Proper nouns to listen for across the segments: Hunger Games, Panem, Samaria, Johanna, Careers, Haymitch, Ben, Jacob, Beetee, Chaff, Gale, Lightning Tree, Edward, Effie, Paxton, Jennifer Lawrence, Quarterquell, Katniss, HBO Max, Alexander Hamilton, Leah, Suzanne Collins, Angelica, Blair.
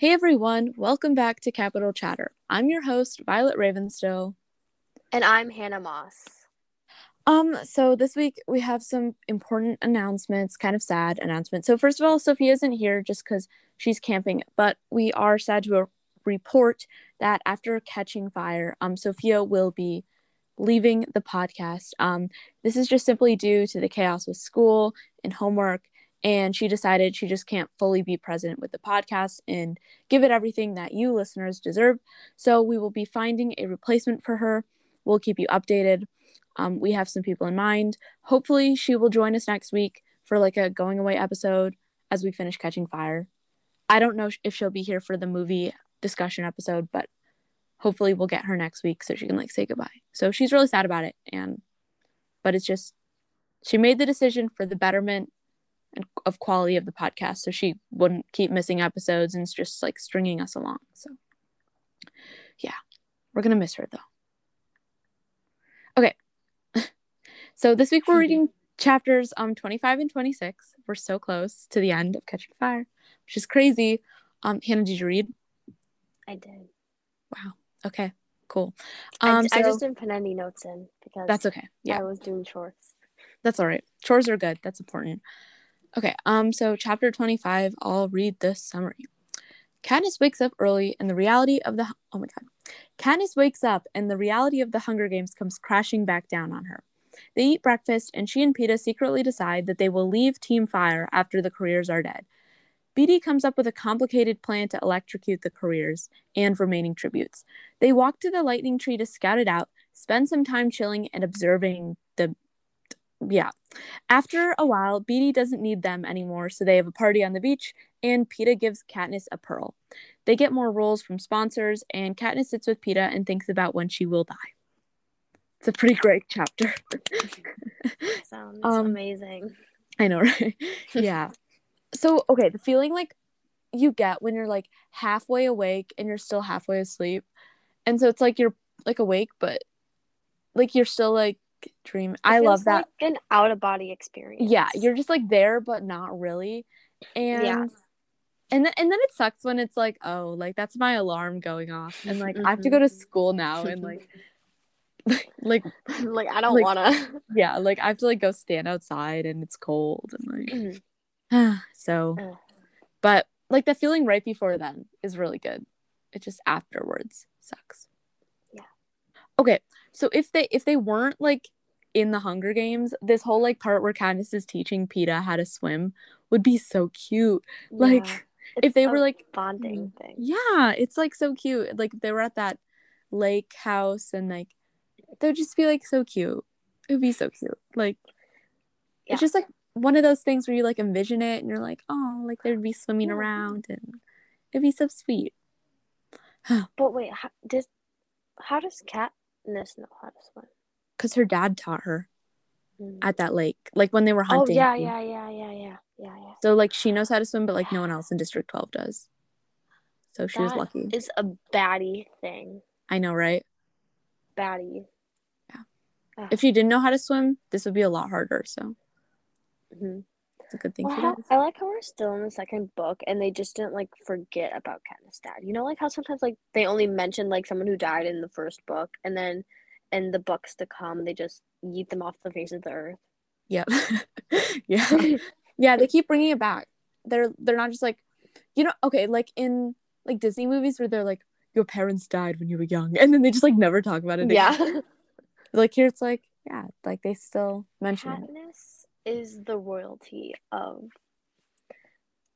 Hey everyone, welcome back to Capitol Chatter. I'm your host, Violet Ravenstow. And I'm Hannah Moss. So this week we have some important announcements, kind of sad announcements. So first of all, Sophia isn't here just because she's camping, but we are sad to report that after Catching Fire, Sophia will be leaving the podcast. This is just simply due to the chaos with school and homework. And she decided she just can't fully be present with the podcast and give it everything that you listeners deserve. So we will be finding a replacement for her. We'll keep you updated. We have some people in mind. Hopefully she will join us next week for like a going away episode as we finish Catching Fire. I don't know if she'll be here for the movie discussion episode, but hopefully we'll get her next week so she can like say goodbye. So she's really sad about it. But it's just, she made the decision for the betterment of quality of the podcast, so she wouldn't keep missing episodes and just like stringing us along. So yeah, we're gonna miss her though. Okay. So this week we're reading chapters 25 and 26. We're so close to the end of Catching Fire, which is crazy. Hannah, did you read? I did. Wow. Okay, cool. I just didn't put any notes in because that's okay. Yeah, I was doing chores. That's all right. Chores are good. That's important. Okay, so chapter 25, I'll read the summary. Katniss wakes up early and the reality of the... Katniss wakes up and the reality of the Hunger Games comes crashing back down on her. They eat breakfast and she and Peeta secretly decide that they will leave Team Fire after the Careers are dead. Beetee comes up with a complicated plan to electrocute the Careers and remaining tributes. They walk to the Lightning Tree to scout it out, spend some time chilling and observing the... Yeah. After a while, Beetee doesn't need them anymore, so they have a party on the beach, and Peeta gives Katniss a pearl. They get more roles from sponsors, and Katniss sits with Peeta and thinks about when she will die. It's a pretty great chapter. Sounds amazing. I know, right? Yeah. So, okay, the feeling like you get when you're like halfway awake and you're still halfway asleep. And so it's like you're like awake, but like you're still like dream. I love that. Like an out-of-body experience. Yeah, you're just like there but not really. And yeah. and then it sucks when it's like, oh, like that's my alarm going off and like I have to go to school now and like I don't wanna. Yeah, like I have to like go stand outside and it's cold and like so but like the feeling right before then is really good. It just afterwards sucks. Yeah. Okay. So if they weren't like in the Hunger Games, this whole like part where Katniss is teaching Peeta how to swim would be so cute. Like yeah, if they were like bonding thing. Yeah, it's like so cute. Like if they were at that lake house and like they would just be like so cute. It would be so cute. Like yeah. It's just like one of those things where you like envision it and you're like, oh, like they'd be swimming around and it'd be so sweet. But wait, how does Katniss know how to swim? Because her dad taught her at that lake, like when they were hunting. Oh yeah. So like she knows how to swim, but like no one else in District 12 does. So she was lucky. It's a baddie thing. I know, right? Baddie. Yeah. Oh. If she didn't know how to swim, this would be a lot harder. So it's a good thing. Well, she does. I like how we're still in the second book, and they just didn't like forget about Katniss' dad. You know, like how sometimes like they only mention like someone who died in the first book, and then in the books to come, they just yeet them off the face of the earth. Yep. yeah. They keep bringing it back. They're not just like, you know, okay, like in like Disney movies where they're like, your parents died when you were young, and then they just like never talk about it. Yeah. Again. Like here, it's like yeah, like they still mention it. Is the royalty of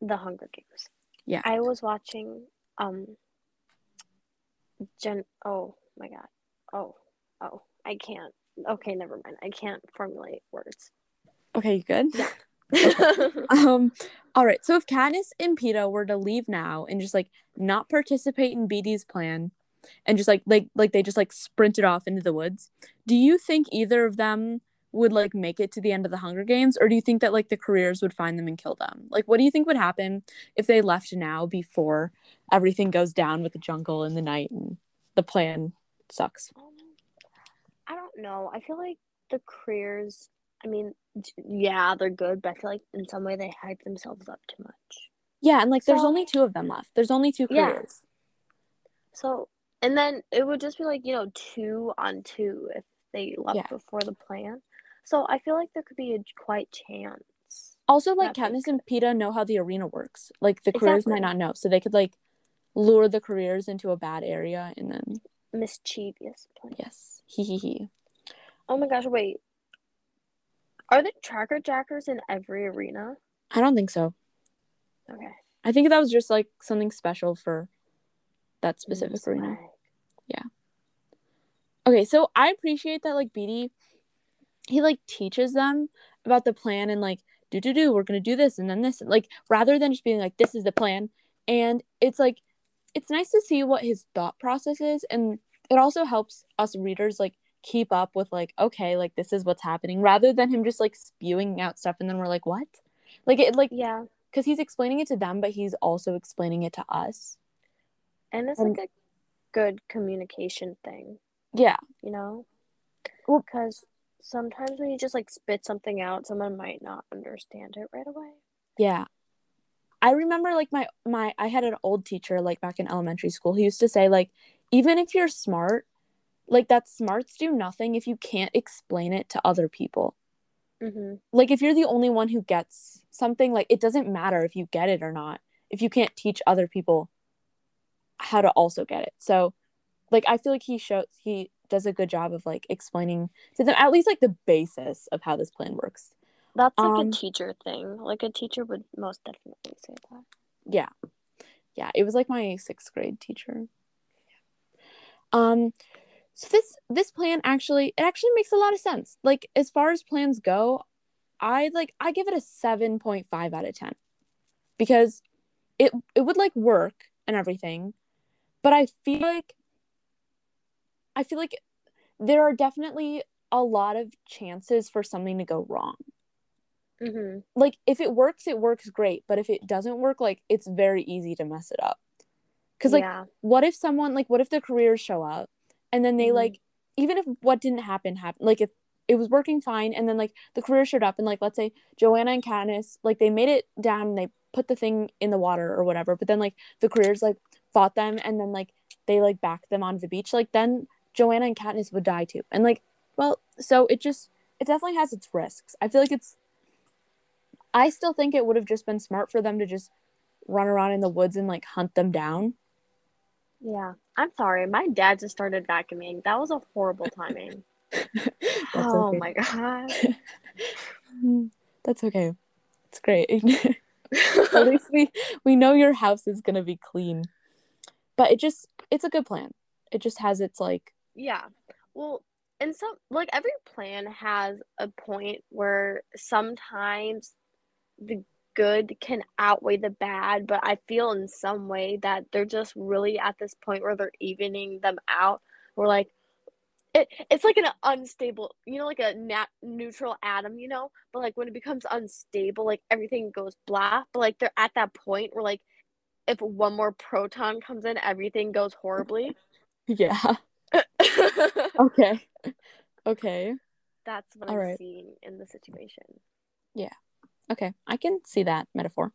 the Hunger Games. Yeah. I was watching I can't. Okay, never mind. I can't formulate words. Okay, you good? Yeah. Okay. All right. So if Katniss and Peeta were to leave now and just like not participate in Beetee's plan and just like they just like sprinted off into the woods, do you think either of them would like make it to the end of the Hunger Games, or do you think that like the Careers would find them and kill them? Like, what do you think would happen if they left now before everything goes down with the jungle in the night and the plan sucks? I don't know. I feel like the Careers, I mean, yeah, they're good, but I feel like in some way they hype themselves up too much. Yeah, and, like, so, there's only two of them left. There's only two careers. Yeah. So, and then it would just be, like, you know, 2 on 2 if they left before the plan. So, I feel like there could be a quite chance. Also, like, Katniss and Peeta know how the arena works. Like, the careers might not know. So, they could, like, lure the careers into a bad area and then... Mischievous plan. Yes. Hee. Oh, my gosh, wait. Are there tracker jackers in every arena? I don't think so. Okay. I think that was just, like, something special for that specific arena. Yeah. Okay, so I appreciate that, like, Beetee, he, like, teaches them about the plan and, like, do, we're gonna do this and then this. Like, rather than just being like, this is the plan. And it's, like, it's nice to see what his thought process is. And it also helps us readers, like, keep up with, like, okay, like, this is what's happening. Rather than him just, like, spewing out stuff and then we're like, what? Like, it, like... Yeah. Because he's explaining it to them, but he's also explaining it to us. And it's, like, a good communication thing. Yeah. You know? Because sometimes when you just, like, spit something out, someone might not understand it right away. Yeah. I remember, like, I had an old teacher, like, back in elementary school. He used to say, like, even if you're smart, like, that smarts do nothing if you can't explain it to other people. Mm-hmm. Like, if you're the only one who gets something, like, it doesn't matter if you get it or not if you can't teach other people how to also get it. So, like, I feel like he does a good job of, like, explaining to them at least, like, the basis of how this plan works. That's like a teacher thing. Like, a teacher would most definitely say that. Yeah, it was like my 6th grade teacher. So this plan actually makes a lot of sense. Like, as far as plans go, I give it a 7.5 out of 10 because it would, like, work and everything, but I feel like there are definitely a lot of chances for something to go wrong. Mm-hmm. Like, if it works, it works great, but if it doesn't work, like, it's very easy to mess it up. Because, like, what if the careers show up? And then they, like, even if what didn't happen, like, if it was working fine, and then, like, the career showed up, and, like, let's say Johanna and Katniss, like, they made it down, and they put the thing in the water or whatever, but then, like, the careers, like, fought them, and then, like, they, like, backed them onto the beach, like, then Johanna and Katniss would die, too. And, like, well, so it definitely has its risks. I feel like I still think it would have just been smart for them to just run around in the woods and, like, hunt them down. Yeah. I'm sorry. My dad just started vacuuming. That was a horrible timing. Oh, okay. My God. That's okay. It's great. At least we know your house is going to be clean. But it's a good plan. It just has its, like... Yeah. Well, and some, like, every plan has a point where sometimes the good can outweigh the bad, but I feel in some way that they're just really at this point where they're evening them out. We're like, it's like an unstable, you know, like a neutral atom, you know, but, like, when it becomes unstable, like, everything goes blah, but, like, they're at that point where, like, if one more proton comes in, everything goes horribly. Yeah. Okay. That's what I'm seeing in the situation. Yeah. Okay, I can see that metaphor.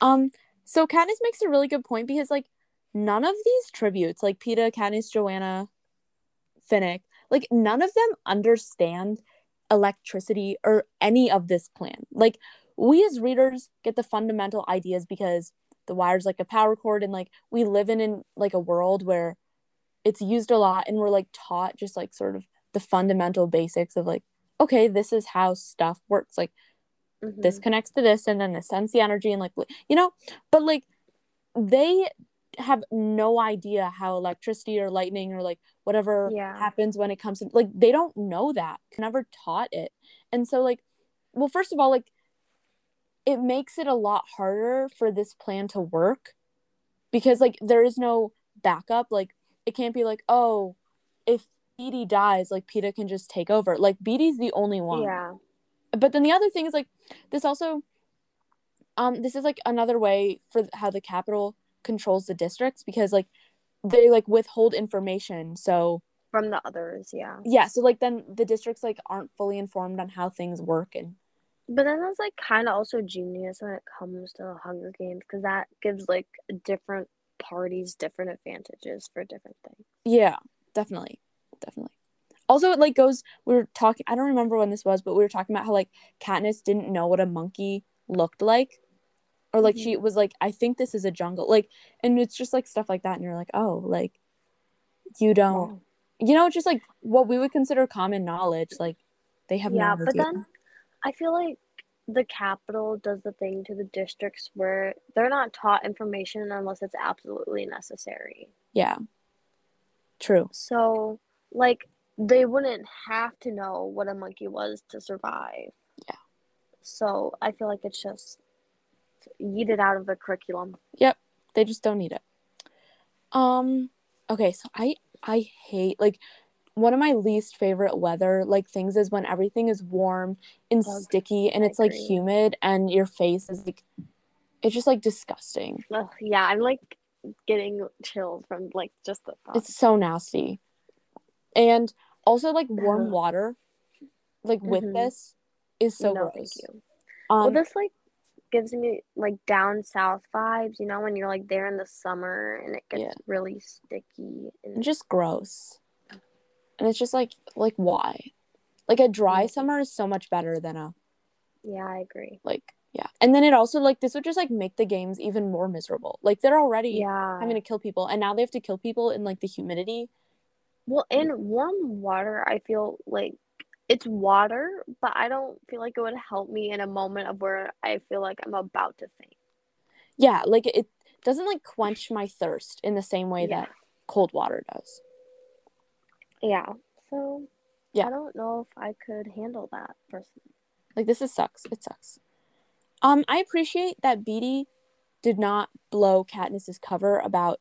So Katniss makes a really good point because, like, none of these tributes, like Peeta, Katniss, Johanna, Finnick, like, none of them understand electricity or any of this plan. Like, we as readers get the fundamental ideas because the wire's, like, a power cord, and, like, we live in, like, a world where it's used a lot, and we're, like, taught just, like, sort of the fundamental basics of, like, okay, this is how stuff works. Like, mm-hmm. This connects to this, and then this sends the energy, and, like, you know, but, like, they have no idea how electricity or lightning or, like, whatever happens when it comes to, like, they don't know that, never taught it. And so, like, well, first of all, like, it makes it a lot harder for this plan to work because, like, there is no backup. Like, it can't be like, oh, if Beetee dies, like, Peeta can just take over. Like, Beetee's the only one. Yeah. But then the other thing is, like, this also, this is, like, another way for how the Capitol controls the districts because, like, they, like, withhold information, so. From the others, yeah. Yeah, so, like, then the districts, like, aren't fully informed on how things work and But then that's, like, kind of also genius when it comes to the Hunger Games, because that gives, like, different parties different advantages for different things. Yeah, definitely. Definitely. Also, it, like, goes, we were talking, I don't remember when this was, but we were talking about how, like, Katniss didn't know what a monkey looked like. Or, like, she was like, I think this is a jungle. Like, and it's just, like, stuff like that. And you're like, oh, like, you don't. Wow. You know, just, like, what we would consider common knowledge. Like, they have no idea. Yeah, but then I feel like the Capitol does the thing to the districts where they're not taught information unless it's absolutely necessary. Yeah. True. So, like, they wouldn't have to know what a monkey was to survive. Yeah. So, I feel like it's just yeet it out of the curriculum. Yep. They just don't need it. Okay, so I hate, like, one of my least favorite weather, like, things is when everything is warm and sticky and it's, like, humid and your face is, like, it's just, like, disgusting. Ugh, yeah, I'm, like, getting chills from, like, just the thought. It's so nasty. And also, like, warm water, like, with this is so gross. Thank you. Well, this, like, gives me, like, down south vibes, you know, when you're, like, there in the summer and it gets really sticky. And just gross. And it's just, like, why? Like, a dry summer is so much better than a... Yeah, I agree. Like, yeah. And then it also, like, this would just, like, make the games even more miserable. Like, they're already having to kill people, and now they have to kill people in, like, the humidity. Well, in warm water, I feel like it's water, but I don't feel like it would help me in a moment of where I feel like I'm about to faint. Yeah, like, it doesn't, like, quench my thirst in the same way that cold water does. Yeah, so I don't know if I could handle that personally. Like, this is sucks. It sucks. I appreciate that Beetee did not blow Katniss's cover about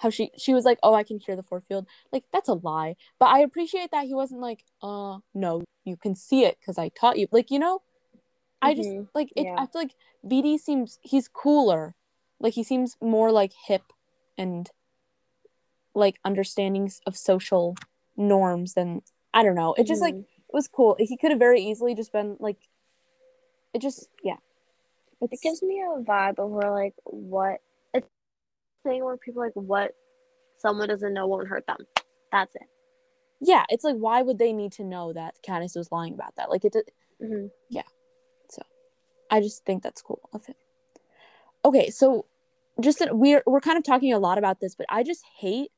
how she was like, oh, I can hear the force field. Like, that's a lie. But I appreciate that he wasn't like, no, you can see it because I taught you. Like, you know, I just, like, it, I feel like Beetee seems, he's cooler. Like, he seems more, like, hip and, like, understandings of social norms than, I don't know. It just, like, it was cool. He could have very easily just been, like, it just, It gives me a vibe of where, like, what, it's a thing where people, like, what someone doesn't know won't hurt them. That's it. Yeah, it's, like, why would they need to know that Katniss was lying about that? Like, it did, So, I just think that's cool of him. Okay, so, just that we're kind of talking a lot about this, but I just hate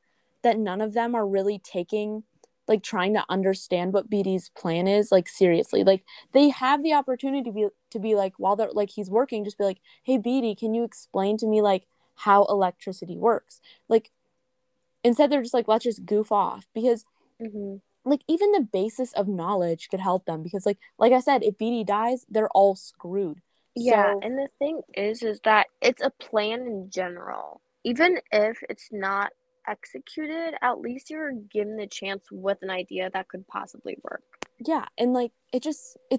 that none of them are really taking, like, trying to understand what Beetee's plan is, like, seriously. Like, they have the opportunity to be like, while they're, like, he's working, just be like, hey, Beetee, can you explain to me, like, how electricity works? Like, instead they're just like, let's just goof off, because like, even the basis of knowledge could help them, because like I said, if Beetee dies, they're all screwed. Yeah, so, and the thing is that it's a plan in general. Even if it's not executed, at least you're given the chance with an idea that could possibly work. Yeah, and, like, it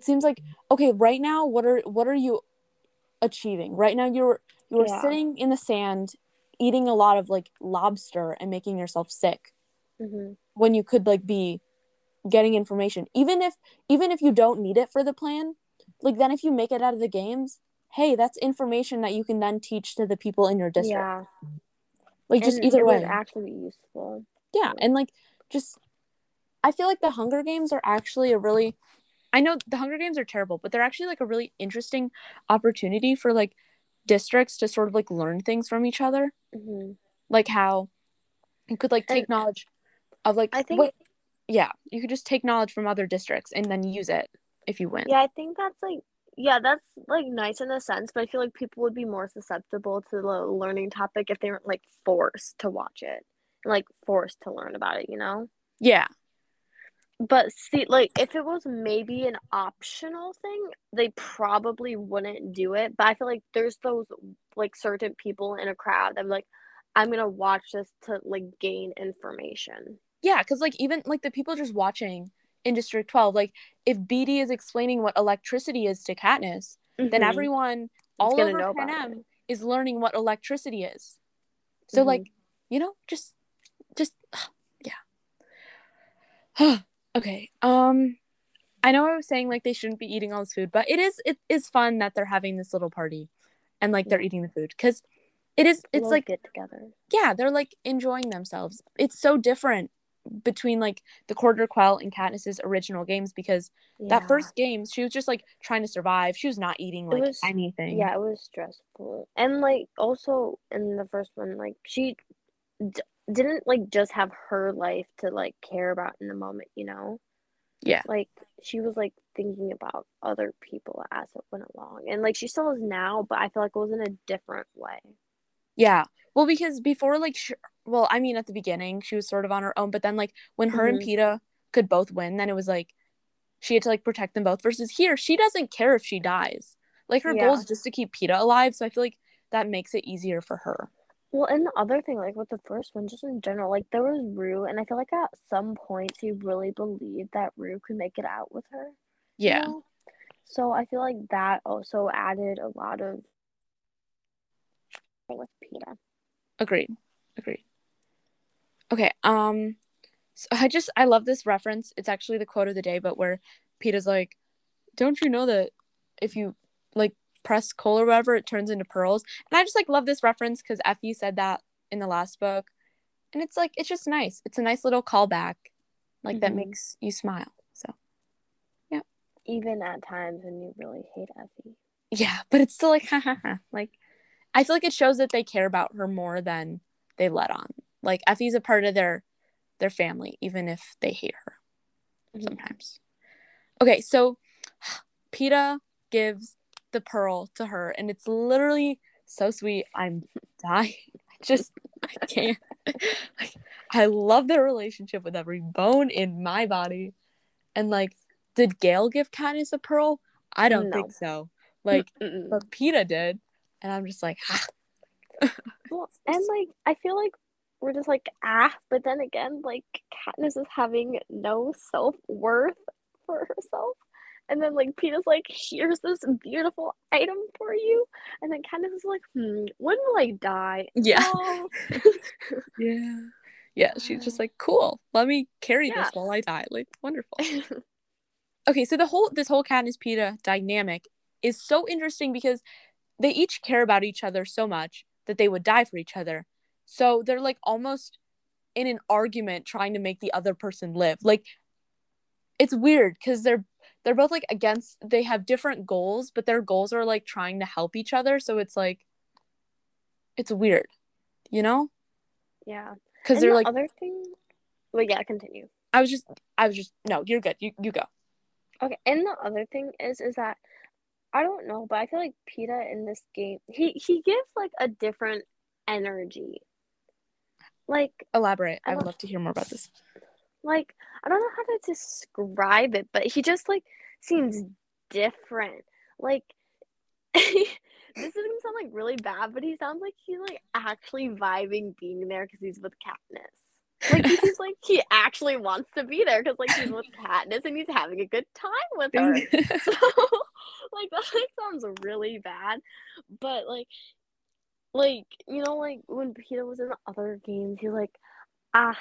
seems like, okay, right now, what are you achieving? Right now, you're sitting in the sand, eating a lot of, like, lobster and making yourself sick when you could, like, be getting information. Even if you don't need it for the plan, like, then if you make it out of the games, hey, that's information that you can then teach to the people in your district. Yeah. Like, just either way. It would actually be useful. Yeah, and, like, just, I feel like the Hunger Games are actually I know the Hunger Games are terrible, but they're actually, like, a really interesting opportunity for, like, districts to sort of, like, learn things from each other. Mm-hmm. Like, how you could, like, take knowledge of, like, I think... you could just take knowledge from other districts and then use it. If you win. Yeah, I think that's, like, that's, like, nice in a sense, but I feel like people would be more susceptible to the learning topic if they weren't, like, forced to watch it and, like, forced to learn about it, you know? Yeah. But, see, like, if it was maybe an optional thing, they probably wouldn't do it, but I feel like there's those, like, certain people in a crowd that, like, I'm gonna watch this to, like, gain information. Yeah, because, like, even, like, the people just watching... in District 12, like, if Beetee is explaining what electricity is to Katniss, then everyone all over Panem is learning what electricity is. So, like, you know, just, yeah. Okay. I know I was saying like they shouldn't be eating all this food, but it is fun that they're having this little party and like they're eating the food because it's like get together. Yeah, they're like enjoying themselves. It's so different between like the Quarterquell and Katniss's original games because that first game she was just like trying to survive. She was not eating like anything. Yeah, it was stressful. And like also in the first one, like she didn't like just have her life to like care about in the moment, you know? Yeah. Like she was like thinking about other people as it went along. And like she still is now, but I feel like it was in a different way. Yeah. Well, because before like at the beginning she was sort of on her own, but then like when her and Peeta could both win, then it was like she had to like protect them both versus here she doesn't care if she dies. Like her goal is just to keep Peeta alive, so I feel like that makes it easier for her. Well, and the other thing, like with the first one, just in general, like there was Rue, and I feel like at some point she really believed that Rue could make it out with her. Yeah. You know? So I feel like that also added a lot of with Peeta. Agreed. Okay, so I love this reference. It's actually the quote of the day, but where Peeta's like, don't you know that if you like press coal or whatever, it turns into pearls? And I just like love this reference because Effie said that in the last book. And it's like, it's just nice. It's a nice little callback, like that makes you smile. So, yeah. Even at times when you really hate Effie. Yeah, but it's still like, ha ha ha. Like, I feel like it shows that they care about her more than they let on. Like, Effie's a part of their family, even if they hate her sometimes. Okay, so Peeta gives the pearl to her, and it's literally so sweet. I'm dying. I can't. Like, I love their relationship with every bone in my body. And, like, did Gale give Katniss a pearl? I don't think so. Like, but Peeta did. And I'm just like, ah. Well, and, like, I feel like we're just like, ah. But then again, like, Katniss is having no self-worth for herself. And then, like, Peeta's like, here's this beautiful item for you. And then Katniss is like, when will I die? Yeah. Oh. Yeah. Yeah, she's just like, cool. Let me carry this while I die. Like, wonderful. Okay, so this whole Katniss-Peeta dynamic is so interesting because they each care about each other so much that they would die for each other. So they're, like, almost in an argument trying to make the other person live. Like, it's weird because they're both, like, against, they have different goals, but their goals are, like, trying to help each other. So it's, like, it's weird, you know? Yeah. Because they're, like. Other thing? Well, yeah, continue. I was just, no, you're good. You go. Okay. And the other thing is that, I don't know, but I feel like Peeta in this game, he gives, like, a different energy. Like, elaborate. I would love to hear more about this. Like, I don't know how to describe it, but he just, like, seems different. Like, this is gonna sound, like, really bad, but he sounds like he's, like, actually vibing being there because he's with Katniss. Like, he seems like he actually wants to be there because, like, he's with Katniss and he's having a good time with her. So, like, that, like, sounds really bad, but, like, you know, like, when Peeta was in the other games, he, like, I'm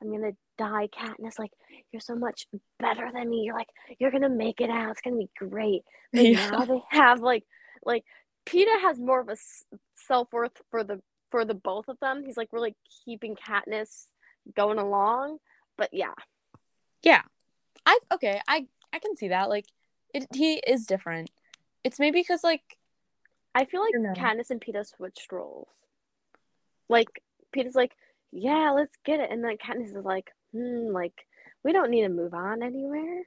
gonna die, Katniss. Like, you're so much better than me. You're like, you're gonna make it out. It's gonna be great. But now they have like Peeta has more of a self-worth for the both of them. He's like really keeping Katniss going along. But yeah. I can see that. Like, he is different. It's maybe because, like, I feel like Katniss and Peeta switched roles. Like, Peeta's like, yeah, let's get it. And then Katniss is like, like, we don't need to move on anywhere.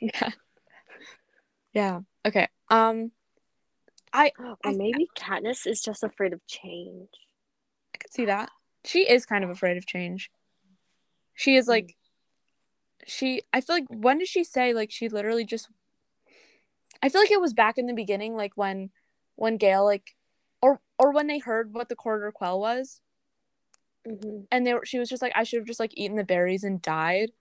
Yeah. Yeah. Okay. Maybe Katniss is just afraid of change. I could see that. She is kind of afraid of change. She is like, I feel like, when did she say, like, she literally just, I feel like it was back in the beginning, like, when Gale, like, or when they heard what the Quarterquell was. And she was just like, I should have just, like, eaten the berries and died.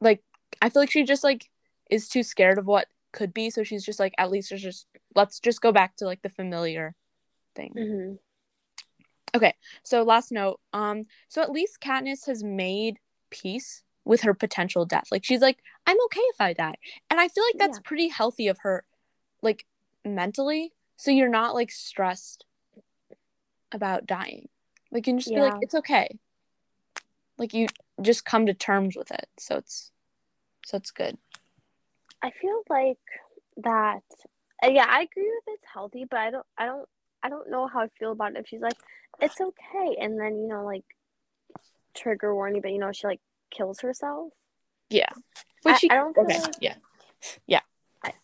Like, I feel like she just, like, is too scared of what could be, so she's just like, at least there's just, let's just go back to, like, the familiar thing. Okay, so last note, so at least Katniss has made peace with her potential death. Like, she's like, I'm okay if I die. And I feel like that's pretty healthy of her, like, mentally. So you're not, like, stressed about dying. Like, you can just be like, it's okay. Like, you just come to terms with it. So it's good. I feel like that, yeah, I agree with it's healthy, but I don't know how I feel about it. If she's like, it's okay, and then, you know, like, trigger warning, but, you know, she, like, kills herself. Yeah. Which I don't feel like... Yeah.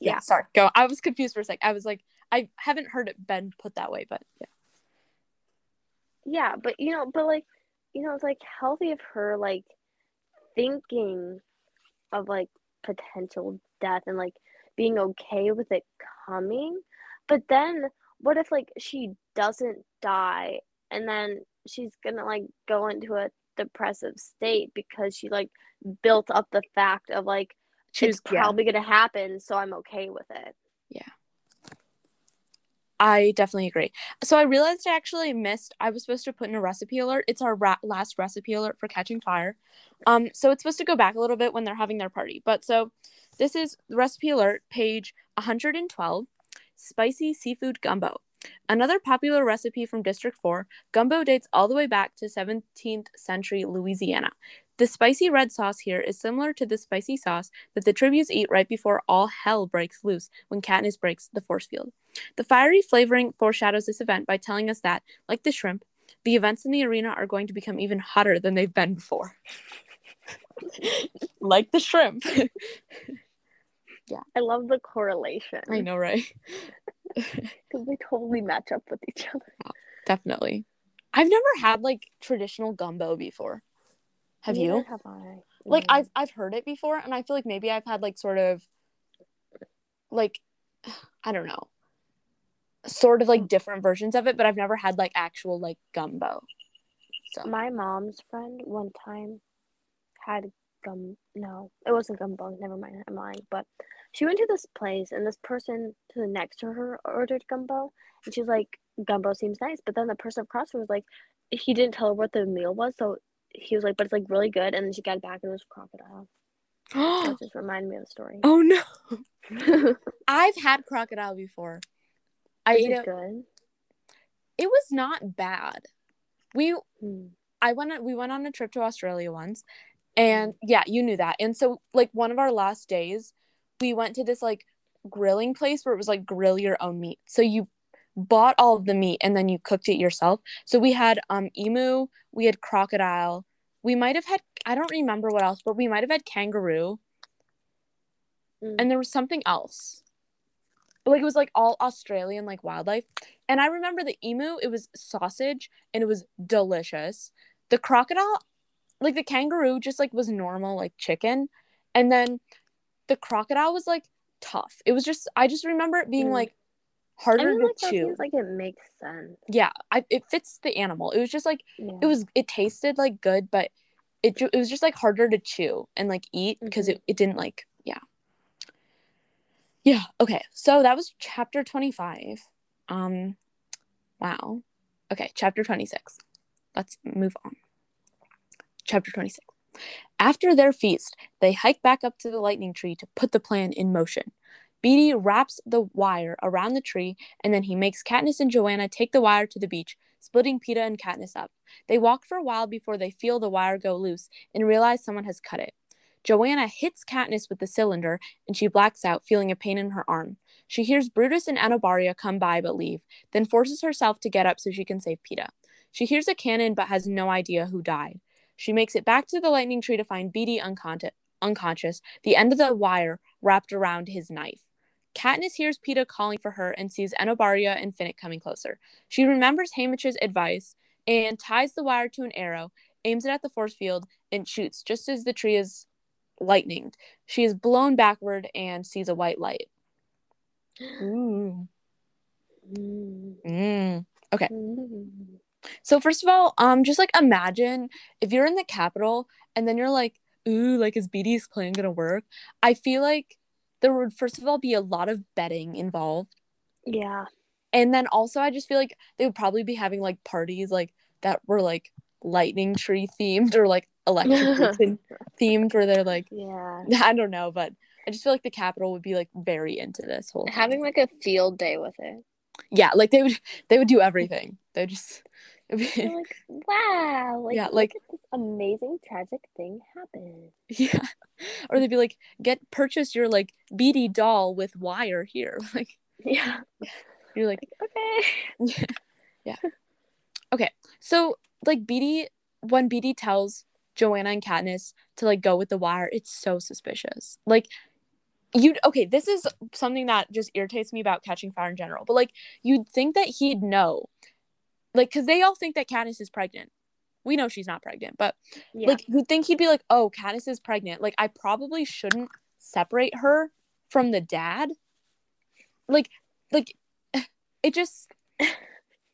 Yeah. Sorry. Go. I was confused for a sec. I was like, I haven't heard it been put that way, but yeah. Yeah, but, you know, like, you know, it's, like, healthy of her, like, thinking of, like, potential death and, like, being okay with it coming. But then what if, like, she doesn't die and then she's gonna, like, go into a depressive state because she, like, built up the fact of, like, it's probably gonna happen, so I'm okay with it. Yeah. I definitely agree. So I realized I actually missed, I was supposed to put in a recipe alert. It's our last recipe alert for Catching Fire. So it's supposed to go back a little bit when they're having their party. But so this is the recipe alert, page 112, spicy seafood gumbo. Another popular recipe from District 4, gumbo dates all the way back to 17th century Louisiana. The spicy red sauce here is similar to the spicy sauce that the tributes eat right before all hell breaks loose when Katniss breaks the force field. The fiery flavoring foreshadows this event by telling us that, like the shrimp, the events in the arena are going to become even hotter than they've been before. Like the shrimp. Yeah. I love the correlation. I know, right? Because they totally match up with each other. Oh, definitely. I've never had, like, traditional gumbo before. Have you? Neither have I. Like, I've heard it before, and I feel like maybe I've had, like, sort of, like, I don't know, sort of, like, different versions of it, but I've never had, like, actual, like, gumbo. So my mom's friend one time had no, it wasn't gumbo. Never mind, I'm lying. But she went to this place, and this person to the next to her ordered gumbo, and she's like, "Gumbo seems nice," but then the person across her was like, he didn't tell her what the meal was, so he was like, "But it's, like, really good," and then she got it back and it was crocodile. That just reminded me of the story. Oh no! I've had crocodile before. Was it good? It was not bad. We went on a trip to Australia once. And yeah, you knew that. And so, like, one of our last days, we went to this, like, grilling place where it was, like, grill your own meat. So you bought all of the meat and then you cooked it yourself. So we had emu, we had crocodile, we might have had, I don't remember what else, but we might have had kangaroo. And there was something else. Like, it was, like, all Australian, like, wildlife. And I remember the emu, it was sausage and it was delicious. The crocodile, like, the kangaroo just, like, was normal, like, chicken. And then the crocodile was, like, tough. It was just, I just remember it being, like, harder to chew. That seems like it makes sense. Yeah, it fits the animal. It was just, like, it tasted, like, good, but it was just, like, harder to chew and, like, eat because it didn't, like, Yeah, okay. So that was chapter 25. Wow. Okay, chapter 26. Let's move on. Chapter 26. After their feast, they hike back up to the lightning tree to put the plan in motion. Beetee wraps the wire around the tree, and then he makes Katniss and Johanna take the wire to the beach, splitting Peeta and Katniss up. They walk for a while before they feel the wire go loose and realize someone has cut it. Johanna hits Katniss with the cylinder, and she blacks out, feeling a pain in her arm. She hears Brutus and Enobaria come by but leave, then forces herself to get up so she can save Peeta. She hears a cannon but has no idea who died. She makes it back to the lightning tree to find Beetee unconscious, the end of the wire wrapped around his knife. Katniss hears Peeta calling for her and sees Enobaria and Finnick coming closer. She remembers Haymitch's advice and ties the wire to an arrow, aims it at the force field, and shoots just as the tree is lightninged. She is blown backward and sees a white light. Ooh. Mm. Okay. So first of all, just, like, imagine if you're in the Capitol and then you're like, ooh, like, is Beetee's plan gonna work? I feel like there would, first of all, be a lot of betting involved. Yeah. And then also I just feel like they would probably be having, like, parties, like, that were, like, Lightning Tree themed or like electric themed where they're like, yeah, I don't know, but I just feel like the Capitol would be like very into this whole having thing. Like a field day with it. Yeah, like they would do everything. They just be like, wow, like, yeah, like this amazing tragic thing happened. Yeah, or they'd be like, purchase your like Beetee doll with wire here. Like, yeah, you're like okay, yeah, okay. So like Beetee, when Beetee tells Johanna and Katniss to like go with the wire, it's so suspicious. Like, this is something that just irritates me about Catching Fire in general. But like, you'd think that he'd know. Like, because they all think that Katniss is pregnant. We know she's not pregnant, but, yeah. Like, you'd think he'd be like, oh, Katniss is pregnant. Like, I probably shouldn't separate her from the dad. Like, it just,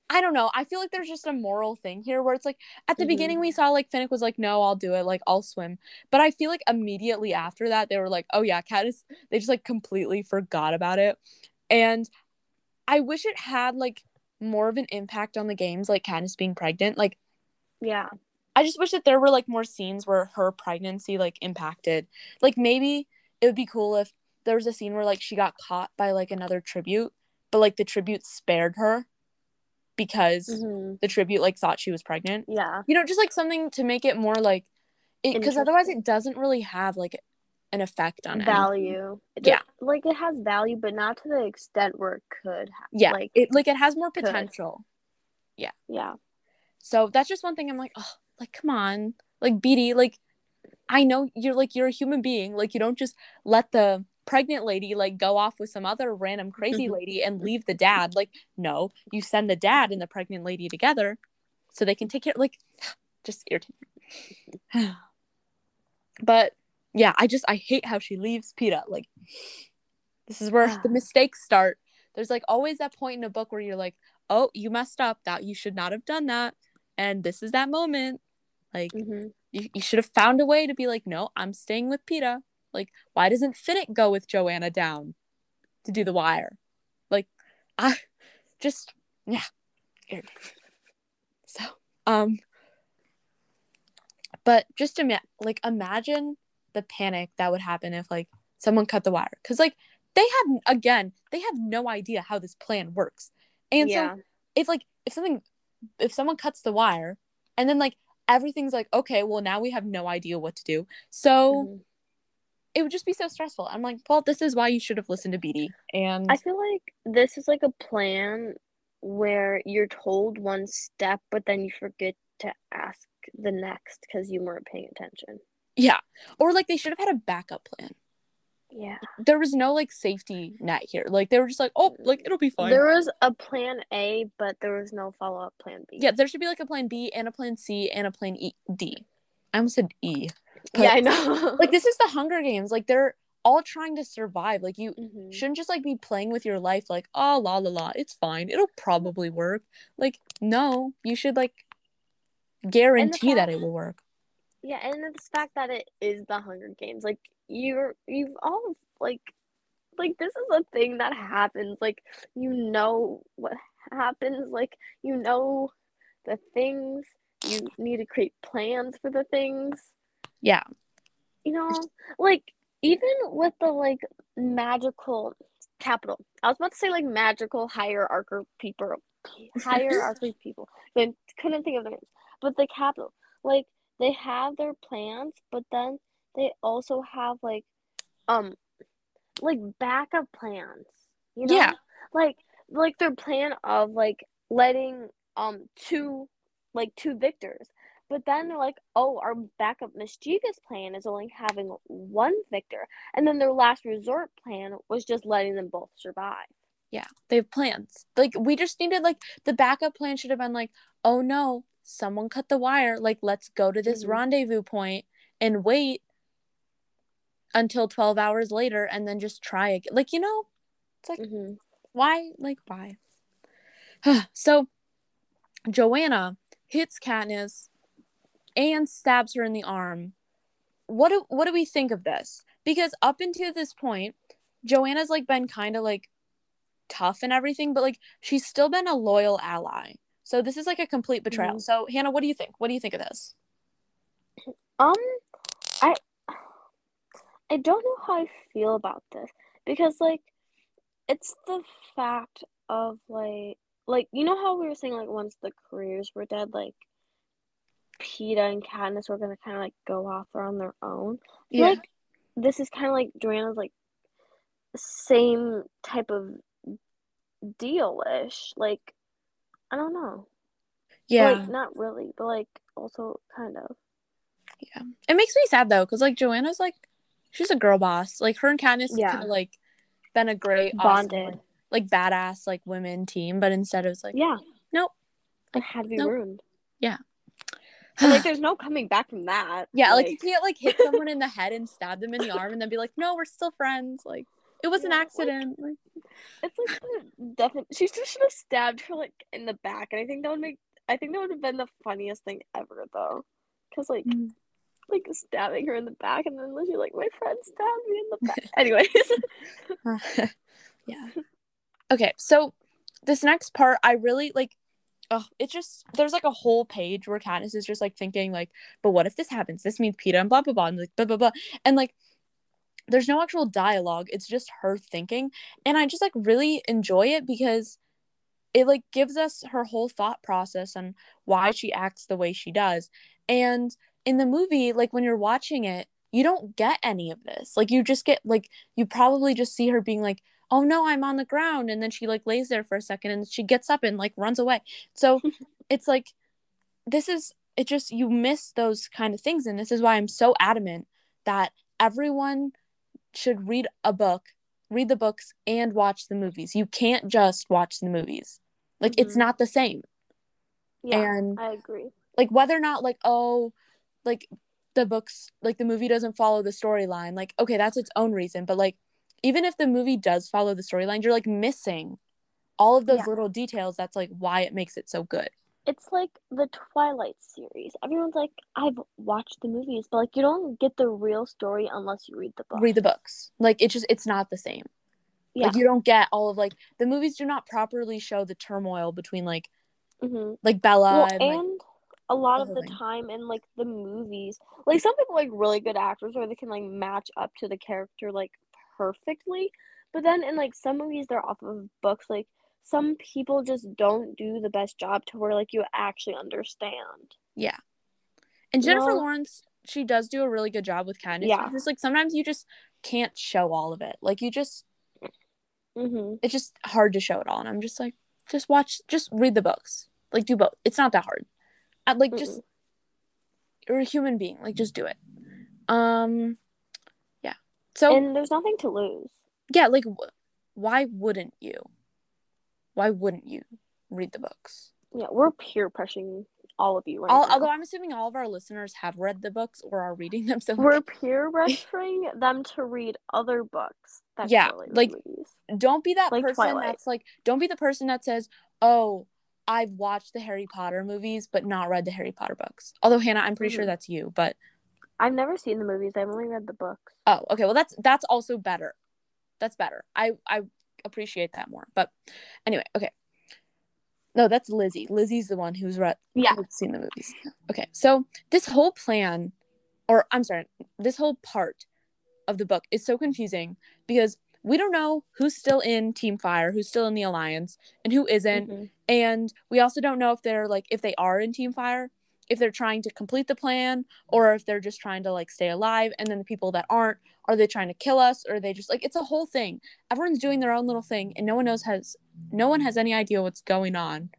I don't know. I feel like there's just a moral thing here where it's, like, at the beginning we saw, like, Finnick was like, no, I'll do it. Like, I'll swim. But I feel like immediately after that, they were like, oh, yeah, Katniss, they just, like, completely forgot about it. And I wish it had, like, more of an impact on the games, like Katniss being pregnant. Like, yeah, I just wish that there were like more scenes where her pregnancy like impacted. Like, maybe it would be cool if there was a scene where like she got caught by like another tribute, but like the tribute spared her because the tribute like thought she was pregnant. Yeah, you know, just like something to make it more like it, because otherwise it doesn't really have like an effect on value. Yeah, like it has value, but not to the extent where it could. Yeah, it has more potential. Could. Yeah. So that's just one thing. I'm like, oh, like come on, like Beetee, like I know you're a human being. Like you don't just let the pregnant lady like go off with some other random crazy lady and leave the dad. Like no, you send the dad and the pregnant lady together so they can take care. Like just irritating. But. Yeah, I hate how she leaves Peeta. Like, this is where the mistakes start. There's, like, always that point in a book where you're like, oh, you messed up. That you should not have done that. And this is that moment. Like, you should have found a way to be like, no, I'm staying with Peeta. Like, why doesn't Finnick go with Johanna down to do the wire? Like, So, but just imagine the panic that would happen if like someone cut the wire, because like they have no idea how this plan works, and so if someone cuts the wire and then like everything's like, okay, well now we have no idea what to do, so it would just be so stressful. I'm like, well, this is why you should have listened to Beetee. And I feel like this is like a plan where you're told one step but then you forget to ask the next because you weren't paying attention. Yeah. Or, like, they should have had a backup plan. Yeah. There was no, like, safety net here. Like, they were just like, oh, like, it'll be fine. There was a plan A, but there was no follow-up plan B. Yeah, there should be, like, a plan B and a plan C and a plan D. I almost said E. But, yeah, I know. Like, this is the Hunger Games. Like, they're all trying to survive. Like, you shouldn't just, like, be playing with your life like, oh, la, la, la, it's fine. It'll probably work. Like, no. You should, like, guarantee that it will work. Yeah, and it's the fact that it is the Hunger Games. Like, you've all, like, this is a thing that happens. Like, you know what happens. Like, you know the things. You need to create plans for the things. Yeah. You know, like, even with the, like, magical capital. I was about to say, like, magical hierarchy people. I couldn't think of the names. But the capital, like, they have their plans, but then they also have, like, backup plans, you know? Yeah. Like, their plan of, like, letting, two victors. But then they're like, oh, our backup mischievous plan is only having one victor. And then their last resort plan was just letting them both survive. Yeah, they have plans. Like, we just needed, like, the backup plan should have been like, oh, no. Someone cut the wire. Like, let's go to this rendezvous point and wait until 12 hours later and then just try again. Like, you know, it's like, why? Like, why? So, Johanna hits Katniss and stabs her in the arm. What do we think of this? Because up until this point, Johanna's, like, been kind of, like, tough and everything, but, like, she's still been a loyal ally. So this is like a complete betrayal. Mm-hmm. So Hannah, what do you think? What do you think of this? I don't know how I feel about this, because like it's the fact of like you know how we were saying like once the careers were dead, like Peeta and Katniss were gonna kind of like go off on their own. Yeah. Like this is kind of like Joanna's like same type of deal-ish. Like I don't know. Yeah. But, like not really, but like also kind of. Yeah. It makes me sad though, because like Joanna's like she's a girl boss. Like her and Katniss could have like been a great bonded, awesome, like badass like women team, but instead it was like nope. It had to be ruined. Yeah. And, like there's no coming back from that. Yeah, like you can't like hit someone in the head and stab them in the arm and then be like, no, we're still friends. Like it was an accident. Like it's like definitely she just should have stabbed her like in the back, and I think that would have been the funniest thing ever though, because like like stabbing her in the back, and then she's like, my friend stabbed me in the back. Anyways, yeah. Okay, so this next part, I really like. Oh, it's just there's like a whole page where Katniss is just like thinking like, but what if this happens? This means Peeta and blah blah blah and like blah blah blah, and like there's no actual dialogue. It's just her thinking, and I just like really enjoy it because it like gives us her whole thought process and why she acts the way she does. And in the movie, like when you're watching it, you don't get any of this. Like you just get like you probably just see her being like, oh no, I'm on the ground, and then she like lays there for a second and she gets up and like runs away. So it's like this is it just you miss those kind of things, and this is why I'm so adamant that everyone should read a book, read the books and watch the movies. You can't just watch the movies. Like it's not the same. Yeah, and I agree. Like whether or not like oh like the books like the movie doesn't follow the storyline, like okay, that's its own reason, but like even if the movie does follow the storyline, you're like missing all of those little details. That's like why it makes it so good. It's like the Twilight series. Everyone's like, I've watched the movies, but like you don't get the real story unless you read the book. Read the books. Like it just it's not the same. Yeah. Like you don't get all of like the movies do not properly show the turmoil between like like Bella well, and like, a lot of the time in like the movies. Like some people are, like really good actors where they can like match up to the character like perfectly, but then in like some movies they're off of books. Like some people just don't do the best job to where like you actually understand. Yeah, and Jennifer Lawrence, she does do a really good job with Katniss. Yeah, because like sometimes you just can't show all of it. Like you just it's just hard to show it all, and I'm just like just watch, just read the books, like do both. It's not that hard. I'd like just you're a human being, like just do it. So, and there's nothing to lose. Yeah, like, why wouldn't you? Why wouldn't you read the books? Yeah, we're peer pressuring all of you right now. Although I'm assuming all of our listeners have read the books or are reading them. So we're peer pressuring them to read other books. That like, don't be that like person Twilight. That's like, don't be the person that says, oh, I've watched the Harry Potter movies but not read the Harry Potter books. Although, Hannah, I'm pretty sure that's you, but... I've never seen the movies. I've only read the books. Oh, okay. Well, that's also better. That's better. I appreciate that more. But anyway, okay. No, that's Lizzie. Lizzie's the one who's read. Yeah. Who's seen the movies. Okay. So this whole plan, or I'm sorry, this whole part of the book is so confusing because we don't know who's still in Team Fire, who's still in the Alliance, and who isn't. Mm-hmm. And we also don't know if they're like if they are in Team Fire, if they're trying to complete the plan or if they're just trying to like stay alive. And then the people that aren't, are they trying to kill us? Or are they just like, it's a whole thing. Everyone's doing their own little thing and no one has any idea what's going on.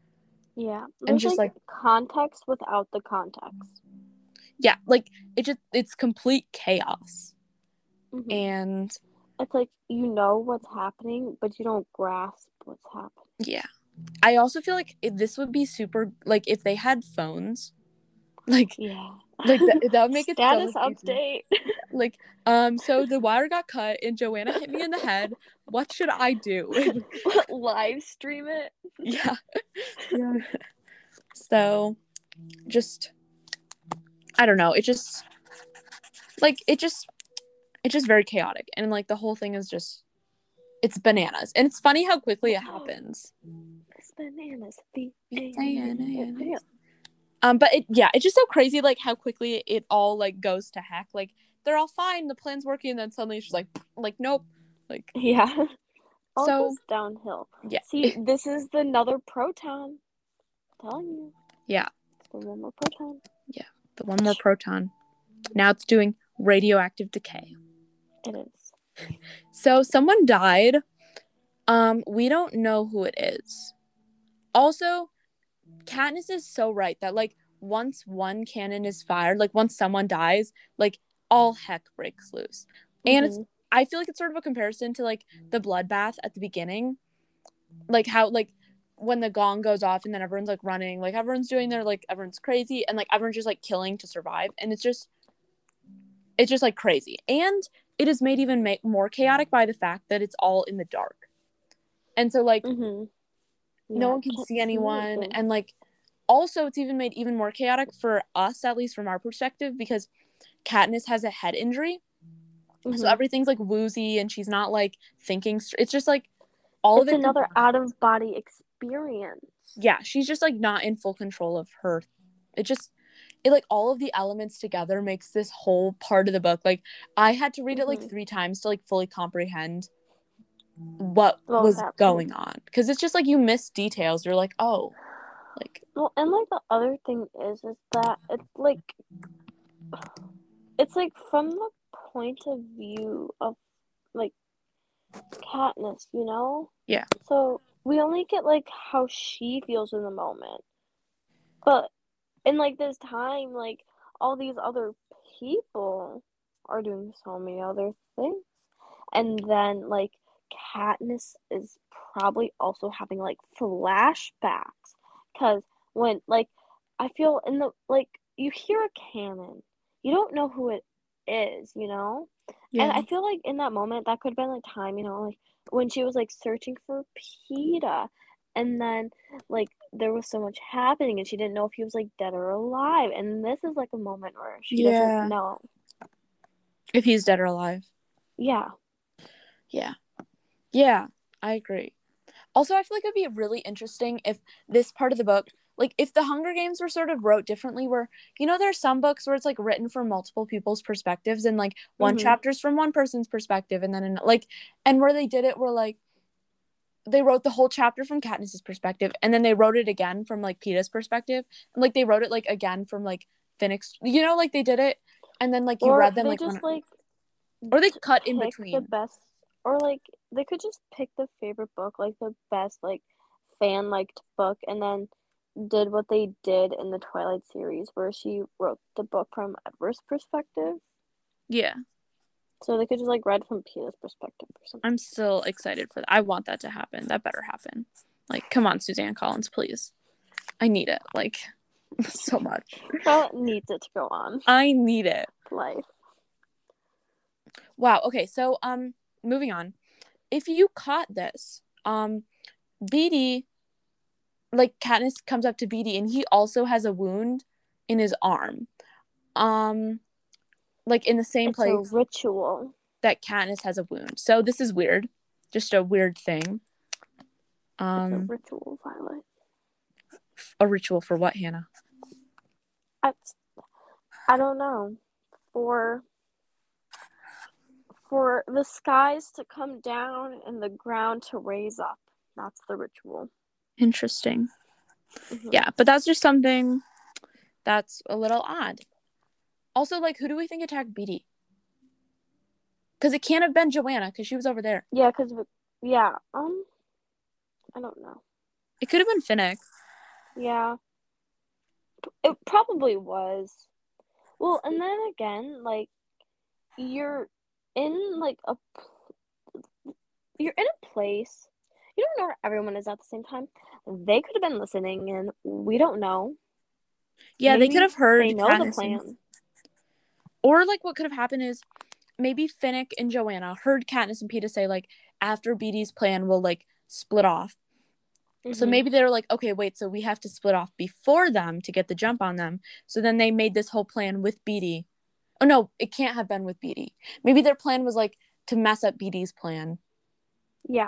Yeah. And just like context without the context. Yeah. Like it's complete chaos. Mm-hmm. And it's like, you know what's happening, but you don't grasp what's happening. Yeah. I also feel like this would be super, like if they had phones, like yeah, like that would make it status so update. Like so the wire got cut and Joanna hit me in the head. What should I do? Live stream it. Yeah. So, just I don't know. It's just very chaotic, and like the whole thing is just it's bananas, and it's funny how quickly it happens. bananas. The bananas. But it's just so crazy, like, how quickly it all, like, goes to hack. Like, they're all fine, the plan's working, and then suddenly she's like, nope. Like, yeah. All goes downhill. Yeah. See, this is another proton. I'm telling you. Yeah. The one more proton. Yeah. The one more proton. Now it's doing radioactive decay. It is. So someone died. We don't know who it is. Also, Katniss is so right that, like, once one cannon is fired, like, once someone dies, like, all heck breaks loose. And I feel like it's sort of a comparison to, like, the bloodbath at the beginning. Like, how, like, when the gong goes off and then everyone's, like, running. Like, everyone's doing their, like, everyone's crazy. And, like, everyone's just, like, killing to survive. And it's just, like, crazy. And it is made even more chaotic by the fact that it's all in the dark. And so, like, no one can see anyone. And, like, also it's even made even more chaotic for us, at least from our perspective, because Katniss has a head injury. Mm-hmm. So everything's, like, woozy and she's not, like, thinking. It's just, like, all of it. It's another out-of-body experience. Yeah, she's just, like, not in full control of her. It just... It, like, all of the elements together makes this whole part of the book. Like, I had to read it, like, 3 times to, like, fully comprehend what was happening. Going on. Because it's just, like, you miss details. You're like, oh. Like... Well, and, like, the other thing is that it's, like, from the point of view of, like, Katniss, you know? Yeah. So, we only get, like, how she feels in the moment. But... And, like, this time, like, all these other people are doing so many other things. And then, like, Katniss is probably also having, like, flashbacks. Because when, like, I feel in the, like, you hear a cannon. You don't know who it is, you know? Yeah. And I feel like in that moment, that could have been, like, time, you know? Like, when she was, like, searching for Peeta. And then, like, there was so much happening, and she didn't know if he was, like, dead or alive. And this is, like, a moment where she doesn't know if he's dead or alive. Yeah. Yeah. Yeah, I agree. Also, I feel like it would be really interesting if this part of the book, like, if the Hunger Games were sort of wrote differently, where, you know, there are some books where it's, like, written from multiple people's perspectives, and, like, one chapter's from one person's perspective, and then, like, and where they did it were, like, they wrote the whole chapter from Katniss's perspective, and then they wrote it again from, like, Peeta's perspective, and, like, they wrote it, like, again from, like, Finnick's, you know, like, they did it, and then, like, you or read them, like, just, like, or they cut in between. The best, or, like, they could just pick the favorite book, like, the best, like, fan-liked book, and then did what they did in the Twilight series, where she wrote the book from Edward's perspective. Yeah. So they could just, like, read from Peeta's perspective or something. I'm still excited for that. I want that to happen. That better happen. Like, come on, Suzanne Collins, please. I need it. Like, so much. Violet needs it to go on. I need it. Life. Wow. Okay. So, moving on. If you caught this, Beetee, like, Katniss comes up to Beetee, and he also has a wound in his arm. Like, in the same place. It's a ritual. That Katniss has a wound. So this is weird. Just a weird thing. It's a ritual, Violet. A ritual for what, Hannah? I don't know. For the skies to come down and the ground to raise up. That's the ritual. Interesting. Mm-hmm. Yeah, but that's just something that's a little odd. Also, like, who do we think attacked Beetee? Because it can't have been Johanna, because she was over there. Yeah, because, yeah, I don't know. It could have been Finnick. Yeah. It probably was. Well, and then again, like, you're in a place, you don't know where everyone is at the same time. They could have been listening, and we don't know. Yeah, maybe they could have heard. They know the plan. Or, like, what could have happened is maybe Finnick and Johanna heard Katniss and Peeta say, like, after Beetee's plan will, like, split off. Mm-hmm. So maybe they were like, okay, wait, so we have to split off before them to get the jump on them. So then they made this whole plan with Beetee. Oh, no, it can't have been with Beetee. Maybe their plan was, like, to mess up Beetee's plan. Yeah.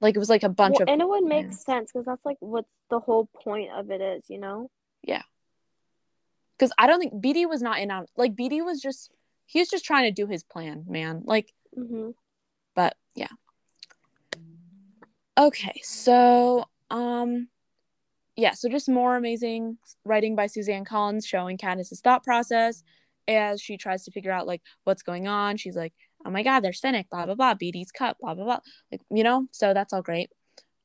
Like, it was, like, a bunch of... And it would make sense, because that's, like, what the whole point of it is, you know? Yeah. Because I don't think... Beetee was not in on... Like, Beetee was just... He was just trying to do his plan, man. Like... Mm-hmm. But, yeah. Okay, so... Yeah, so just more amazing writing by Suzanne Collins showing Katniss's thought process as she tries to figure out, like, what's going on. She's like, oh my god, there's Finnick, blah, blah, blah, Beetee's cup, blah, blah, blah. Like, you know, so that's all great.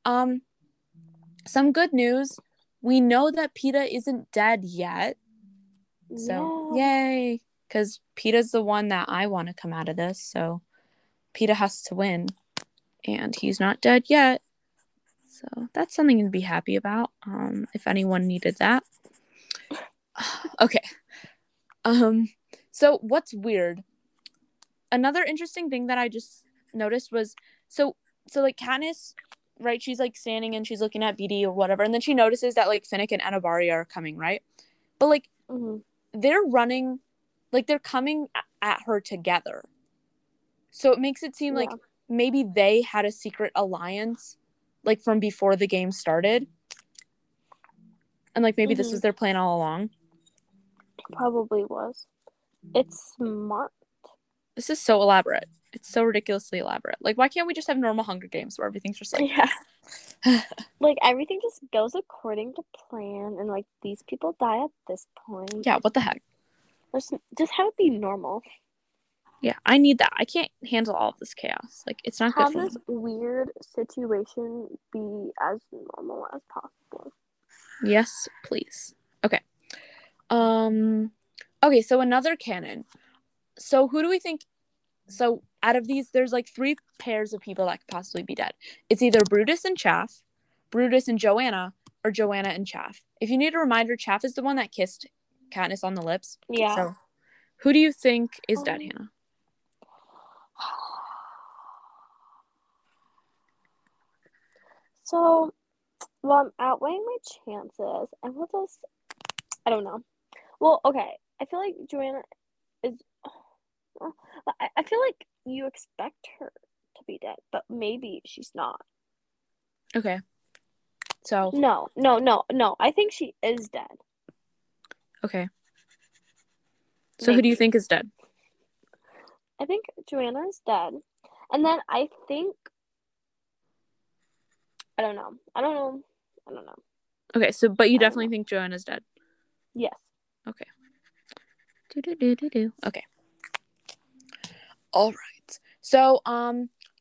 Some good news. We know that Peeta isn't dead yet. So, yeah. Yay. Because Peeta's the one that I want to come out of this. So, Peeta has to win. And he's not dead yet. So that's something to be happy about, if anyone needed that. Okay. So what's weird? Another interesting thing that I just noticed was, so like, Katniss, right, she's, like, standing and she's looking at Beetee or whatever, and then she notices that, like, Finnick and Enobaria are coming, right? But, like, they're running, like, they're coming at her together. So it makes it seem like maybe they had a secret alliance, like, from before the game started. And, like, maybe this was their plan all along. Probably was. It's smart. This is so elaborate. It's so ridiculously elaborate. Like, why can't we just have normal Hunger Games where everything's just, like... Yeah. Like, everything just goes according to plan, and, like, these people die at this point. Yeah, what the heck? Just have it be normal. Yeah, I need that. I can't handle all of this chaos. Like, it's not good for me. Have this weird situation be as normal as possible. Yes, please. Okay. Okay, so another canon. So who do we think... So out of these, there's, like, three pairs of people that could possibly be dead. It's either Brutus and Chaff, Brutus and Johanna, or Johanna and Chaff. If you need a reminder, Chaff is the one that kissed Katniss on the lips. Yeah. So who do you think is dead, Hannah? So, well, I'm outweighing my chances, and we'll just, I don't know. Well, okay, I feel like Johanna is, I feel like you expect her to be dead, but maybe she's not. Okay. So. No, I think she is dead. Okay. So maybe. Who do you think is dead? I think Johanna is dead. And then I think... I don't know. Okay, so, but you definitely think Joanna's dead? Yes. Okay. Okay. All right. So,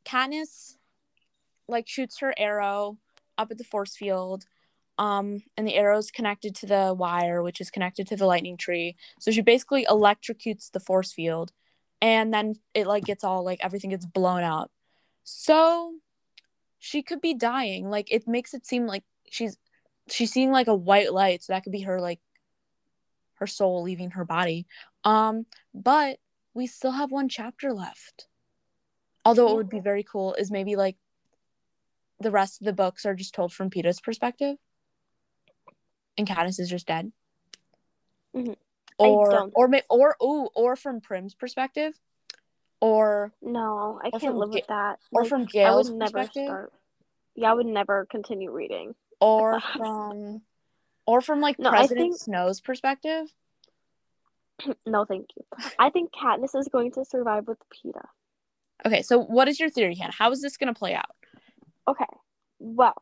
Katniss, like, shoots her arrow up at the force field, and the arrow's connected to the wire, which is connected to the lightning tree. So she basically electrocutes the force field, and then it, like, gets all, like, everything gets blown up. So... she could be dying. Like, it makes it seem like she's seeing, like, a white light, so that could be her, like, her soul leaving her body. But we still have one chapter left. Although what would be very cool is maybe, like, the rest of the books are just told from Peeta's perspective, and Katniss is just dead. Or from Prim's perspective. I can't live with that. Or, like, from Gale's perspective. I would never continue reading. Or from Snow's perspective. No, thank you. I think Katniss is going to survive with Peeta. Okay, so what is your theory, Hannah? How is this going to play out? Okay, well,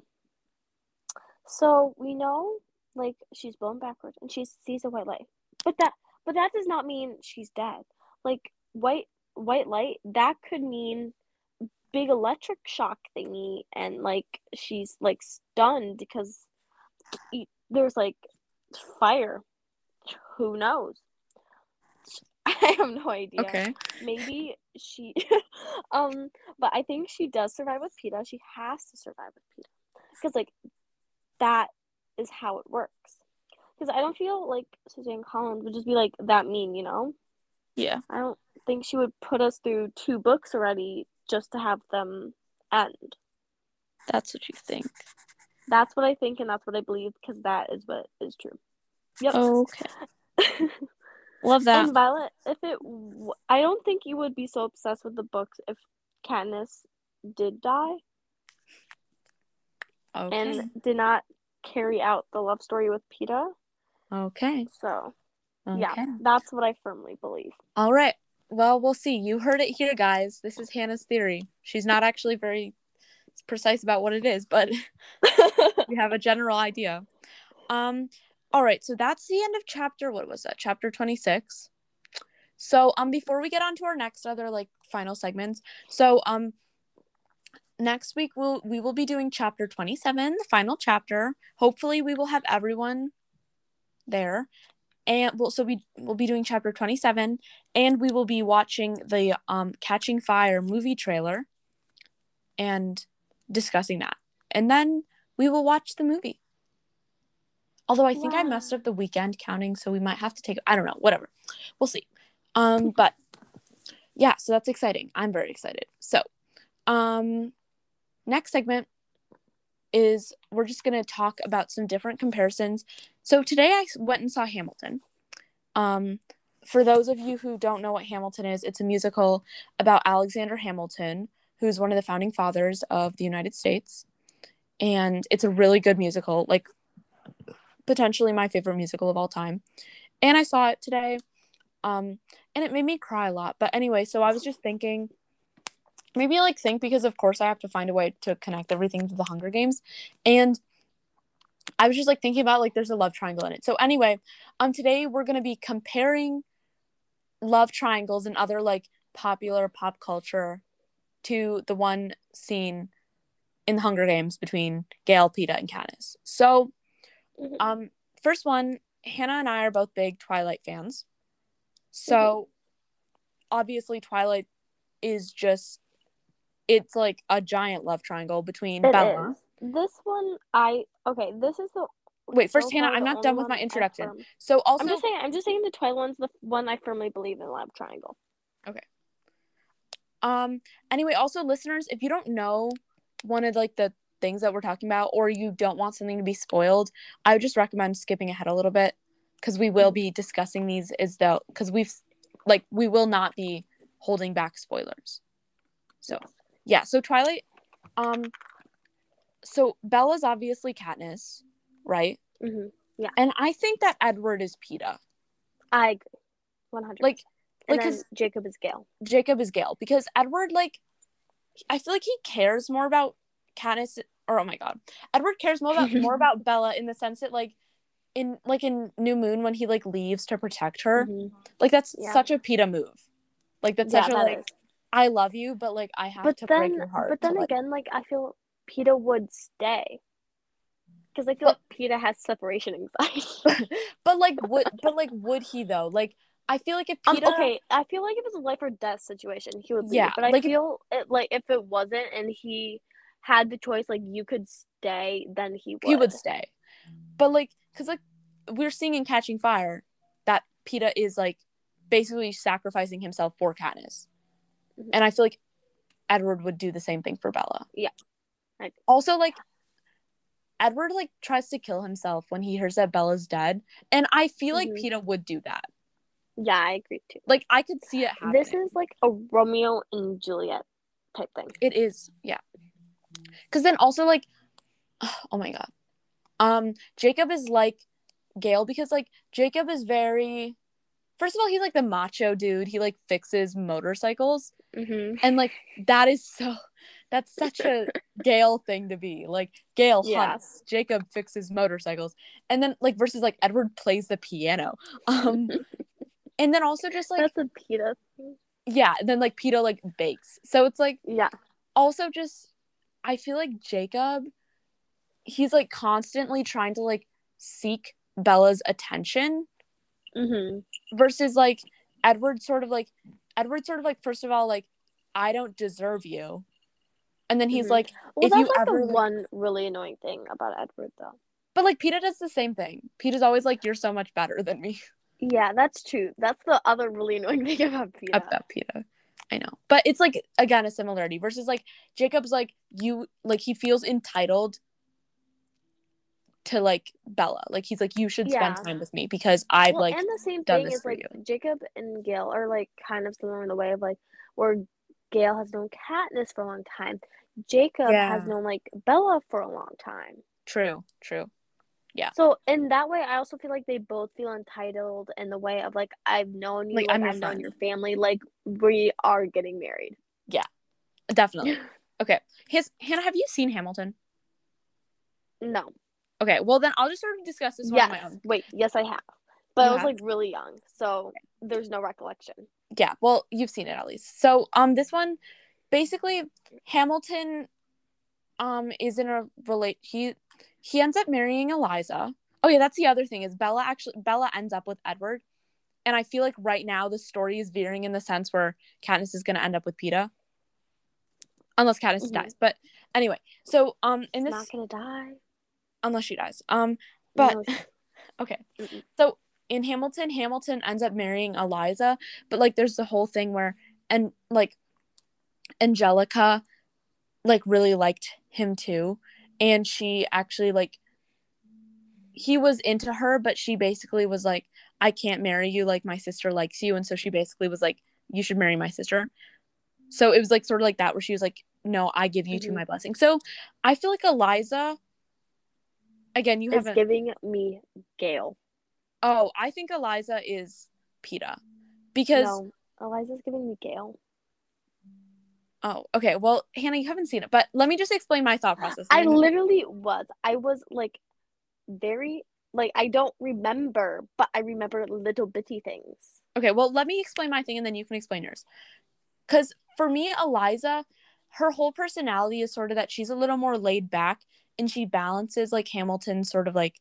so we know, like, she's blown backwards and she sees a white light, but that does not mean she's dead. Like, white light, that could mean big electric shock thingy, and, like, she's, like, stunned because there's, like, fire. Who knows? I have no idea. Okay. Maybe she but I think she does survive with Peeta. She has to survive with Peeta, because, like, that is how it works. Because I don't feel like Suzanne Collins would just be like that mean, you know? Yeah. I don't think she would put us through two books already just to have them end. That's what you think? That's what I think, and that's what I believe, because that is what is true. Yep. Okay. Love that. And Violet, I don't think you would be so obsessed with the books if Katniss did die. Okay. And did not carry out the love story with Peeta. Okay. So, yeah, that's what I firmly believe. All right. Well, we'll see. You heard it here, guys. This is Hannah's theory. She's not actually very precise about what it is, but we have a general idea. All right. So that's the end of chapter, what was that? Chapter 26. So, before we get on to our next other, like, final segments. So, next week we will be doing chapter 27, the final chapter. Hopefully we will have everyone there. And we'll, so we will be doing chapter 27, and we will be watching the Catching Fire movie trailer and discussing that. And then we will watch the movie. Although I think I messed up the weekend counting, so we might have to take, I don't know, whatever. We'll see. But yeah, so that's exciting. I'm very excited. So, next segment is we're just going to talk about some different comparisons. So today I went and saw Hamilton. For those of you who don't know what Hamilton is, it's a musical about Alexander Hamilton, who's one of the founding fathers of the United States. And it's a really good musical, like potentially my favorite musical of all time. And I saw it today. And it made me cry a lot. But anyway, so I was just thinking, maybe like think, because of course I have to find a way to connect everything to the Hunger Games. And I was just like thinking about like there's a love triangle in it. So anyway, today we're going to be comparing love triangles and other like popular pop culture to the one scene in the Hunger Games between Gale, Peeta, and Katniss. So first one, Hannah and I are both big Twilight fans. So obviously Twilight is just, it's like a giant love triangle between Bella. Wait, first Hannah, I'm not done with my introduction. So also I'm just saying the Twilight one's the one I firmly believe in love triangle. Okay. Anyway, also listeners, if you don't know one of like the things that we're talking about, or you don't want something to be spoiled, I would just recommend skipping ahead a little bit, because we will be discussing these as though, because we've like we will not be holding back spoilers. So yeah, so Twilight, so Bella's obviously Katniss, right? Mm-hmm. Yeah. And I think that Edward is Peeta. I agree, 100%. Like because Jacob is Gale. Jacob is Gale, because Edward, like, I feel like he cares more about Katniss, or oh my god, Edward cares more about Bella in the sense that like. In New Moon when he like leaves to protect her, like that's such a Peeta move, like that's such a like is. I love you, but like I have but to then, break your heart. But then so, again, like I feel Peeta would stay, because I feel like Peeta has separation anxiety. but would he though? Like I feel like if Peeta, I feel like if it's a life or death situation, he would leave. Yeah, but I like, feel it, like if it wasn't and he had the choice, like you could stay, then he would stay. But like, because like we're seeing in Catching Fire that Peeta is like basically sacrificing himself for Katniss, and I feel like Edward would do the same thing for Bella. Yeah. Also, like Edward like tries to kill himself when he hears that Bella's dead, and I feel like Peeta would do that. Yeah, I agree too. Like I could see it happening. This is like a Romeo and Juliet type thing. It is, yeah. Because then also like, oh my god. Jacob is like Gale, because like Jacob is very, first of all, he's like the macho dude. He like fixes motorcycles, and like that is so, that's such a Gale thing to be. Like Gale hunts, Jacob fixes motorcycles, and then like versus like Edward plays the piano. And then also just like that's a Peeta thing. Yeah, and then like Peeta like bakes. So it's like Also just I feel like Jacob. He's like constantly trying to like seek Bella's attention, versus like Edward sort of like first of all like I don't deserve you, and then he's like well, if that's you like ever the one really annoying thing about Edward though. But like Peeta does the same thing. Peeta's always like you're so much better than me. Yeah, that's true. That's the other really annoying thing about Peeta. I know, but it's like again a similarity versus like Jacob's like you like he feels entitled to like Bella, like he's like you should spend time with me because I've well, like and the same done thing is like you. Jacob and Gale are like kind of similar in the way of like where Gale has known Katniss for a long time, Jacob has known, like, Bella for a long time. True. Yeah. So, in that way, I also feel like they both feel entitled in the way of, like, I've known you, like, I've known your family, like, we are getting married. Yeah, definitely. Okay. Hannah, have you seen Hamilton? No. Okay, well, then I'll just sort of discuss this one on my own. Yes, I have. But I was, like, really young, so there's no recollection. Yeah, well, you've seen it at least. So, this one, basically, Hamilton, is in a he ends up marrying Eliza. Oh, yeah, that's the other thing, is Bella ends up with Edward. And I feel like right now the story is veering in the sense where Katniss is going to end up with Peeta. Unless Katniss dies. But anyway, so, in this... Not going to die. Unless she dies. But... No. Okay. Mm-mm. So, in Hamilton ends up marrying Eliza. But, like, there's the whole thing where... And, like, Angelica, like, really liked him, too. And she actually, like... He was into her, but she basically was like, I can't marry you, like, my sister likes you. And so she basically was like, you should marry my sister. So it was, like, sort of like that, where she was like, no, I give you two my blessing. So I feel like Eliza, again, you haven't... It's giving me Gale. Oh, I think Eliza is Peeta. Because... No, Eliza's giving me Gale. Oh, okay. Well, Hannah, you haven't seen it, but let me just explain my thought process. I was, like, very... Like, I don't remember, but I remember little bitty things. Okay, well, let me explain my thing, and then you can explain yours. Because for me, Eliza, her whole personality is sort of that she's a little more laid back, and she balances, like, Hamilton's sort of, like,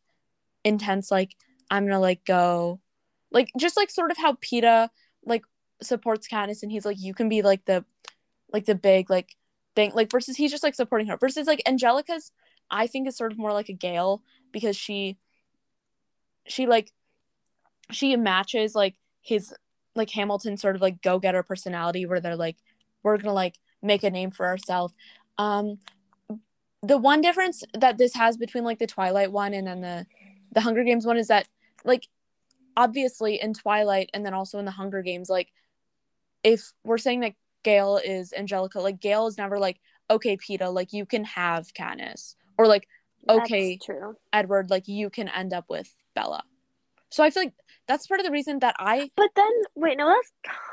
intense, like, I'm gonna, like, go. Like, just, like, sort of how Peeta, like, supports Katniss, and he's, like, you can be, like, the big, like, thing. Like, versus he's just, like, supporting her. Versus, like, Angelica's, I think, is sort of more like a Gale, because she matches, like, his, like, Hamilton sort of, like, go-getter personality, where they're like, we're gonna, like, make a name for ourselves. The one difference that this has between, like, the Twilight one and then the Hunger Games one is that, like, obviously in Twilight and then also in the Hunger Games, like, if we're saying that Gale is Angelica, like, Gale is never like, okay, Peeta, like, you can have Katniss, or like, okay, Edward, like, you can end up with Bella. So I feel like that's part of the reason that I... But then, wait, no, that's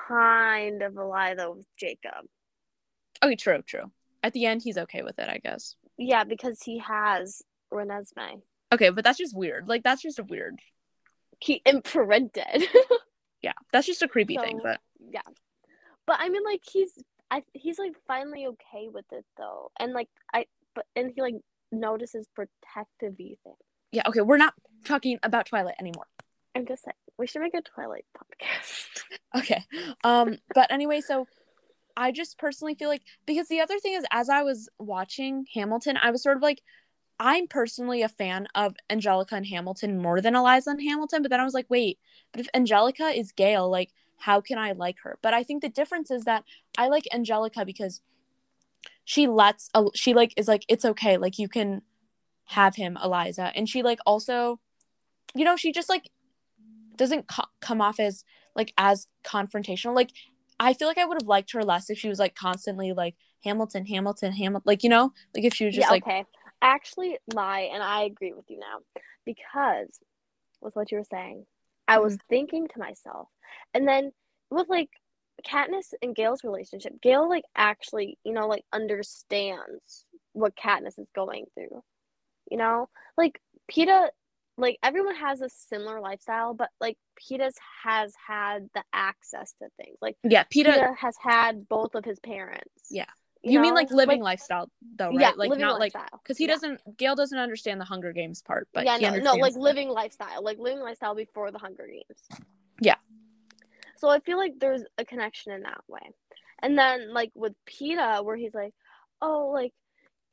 kind of a lie, though, with Jacob. Okay, true. At the end, he's okay with it, I guess. Yeah, because he has Renesmee. Okay, but that's just weird. Like, that's just a weird... He imprinted. Yeah, that's just a creepy thing, but... Yeah. But, I mean, like, he's like, finally okay with it, though. And, like, and he, like, notices protective-y thing. Yeah, okay, we're not talking about Twilight anymore. I'm just saying, we should make a Twilight podcast. Okay. But anyway, so I just personally feel like, because the other thing is, as I was watching Hamilton, I was sort of like, I'm personally a fan of Angelica and Hamilton more than Eliza and Hamilton, but then I was like, wait, but if Angelica is Gale, like, how can I like her? But I think the difference is that I like Angelica because she, like, is like, it's okay, like, you can... have him, Eliza, and she, like, also, you know, she just, like, doesn't come off as, like, as confrontational. Like, I feel like I would have liked her less if she was, like, constantly, like, Hamilton, like, you know, like, if she was just, like... Okay, I actually lie, and I agree with you now, because with what you were saying, I was thinking to myself, and then with, like, Katniss and Gale's relationship, Gale, like, actually, you know, like, understands what Katniss is going through. You know, like, Peeta, like, everyone has a similar lifestyle, but, like, Peeta's has had the access to things. Like, yeah, Peeta has had both of his parents. Yeah, you mean, like, living, like, lifestyle, though, right? Yeah, like, not lifestyle. Like, because Gale doesn't understand the Hunger Games part, but yeah, no, like, living lifestyle before the Hunger Games. Yeah. So I feel like there's a connection in that way, and then, like, with Peeta, where he's like, oh, like,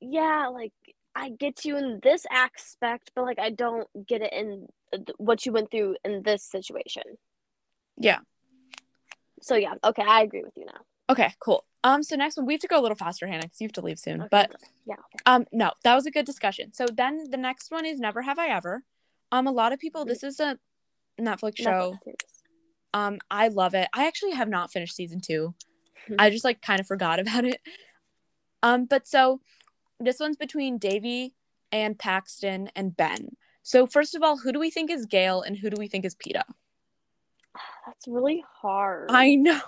yeah, like, I get you in this aspect, but, like, I don't get it in what you went through in this situation. Yeah. So, yeah. Okay, I agree with you now. Okay, cool. So next one, we have to go a little faster, Hannah, because you have to leave soon. Okay, but yeah. Okay. No, that was a good discussion. So then the next one is Never Have I Ever. A lot of people, this is a Netflix show. I love it. I actually have not finished season 2. I just, like, kind of forgot about it. But so this one's between Davey and Paxton and Ben. So first of all, who do we think is Gale and who do we think is Peeta? That's really hard. I know.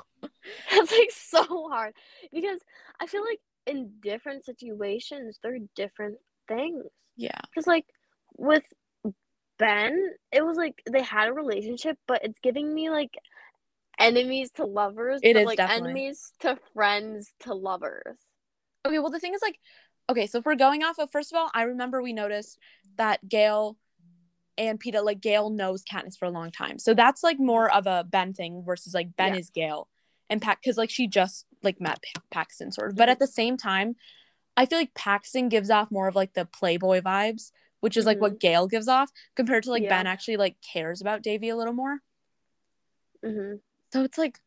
That's like so hard because I feel like in different situations they're different things. Yeah. Because like with Ben, it was like they had a relationship, but it's giving me like enemies to lovers. It is like definitely. Enemies to friends to lovers. Okay, well the thing is like, okay, so if we're going off of, first of all, I remember we noticed that Gale and Peeta, like, Gale knows Katniss for a long time. So that's, like, more of a Ben thing versus, like, Ben is Gale. And because, like, she just, like, met Paxton, sort of. But at the same time, I feel like Paxton gives off more of, like, the playboy vibes, which is, like, what Gale gives off, compared to, like, Ben actually, like, cares about Davey a little more. Mm-hmm. So it's, like,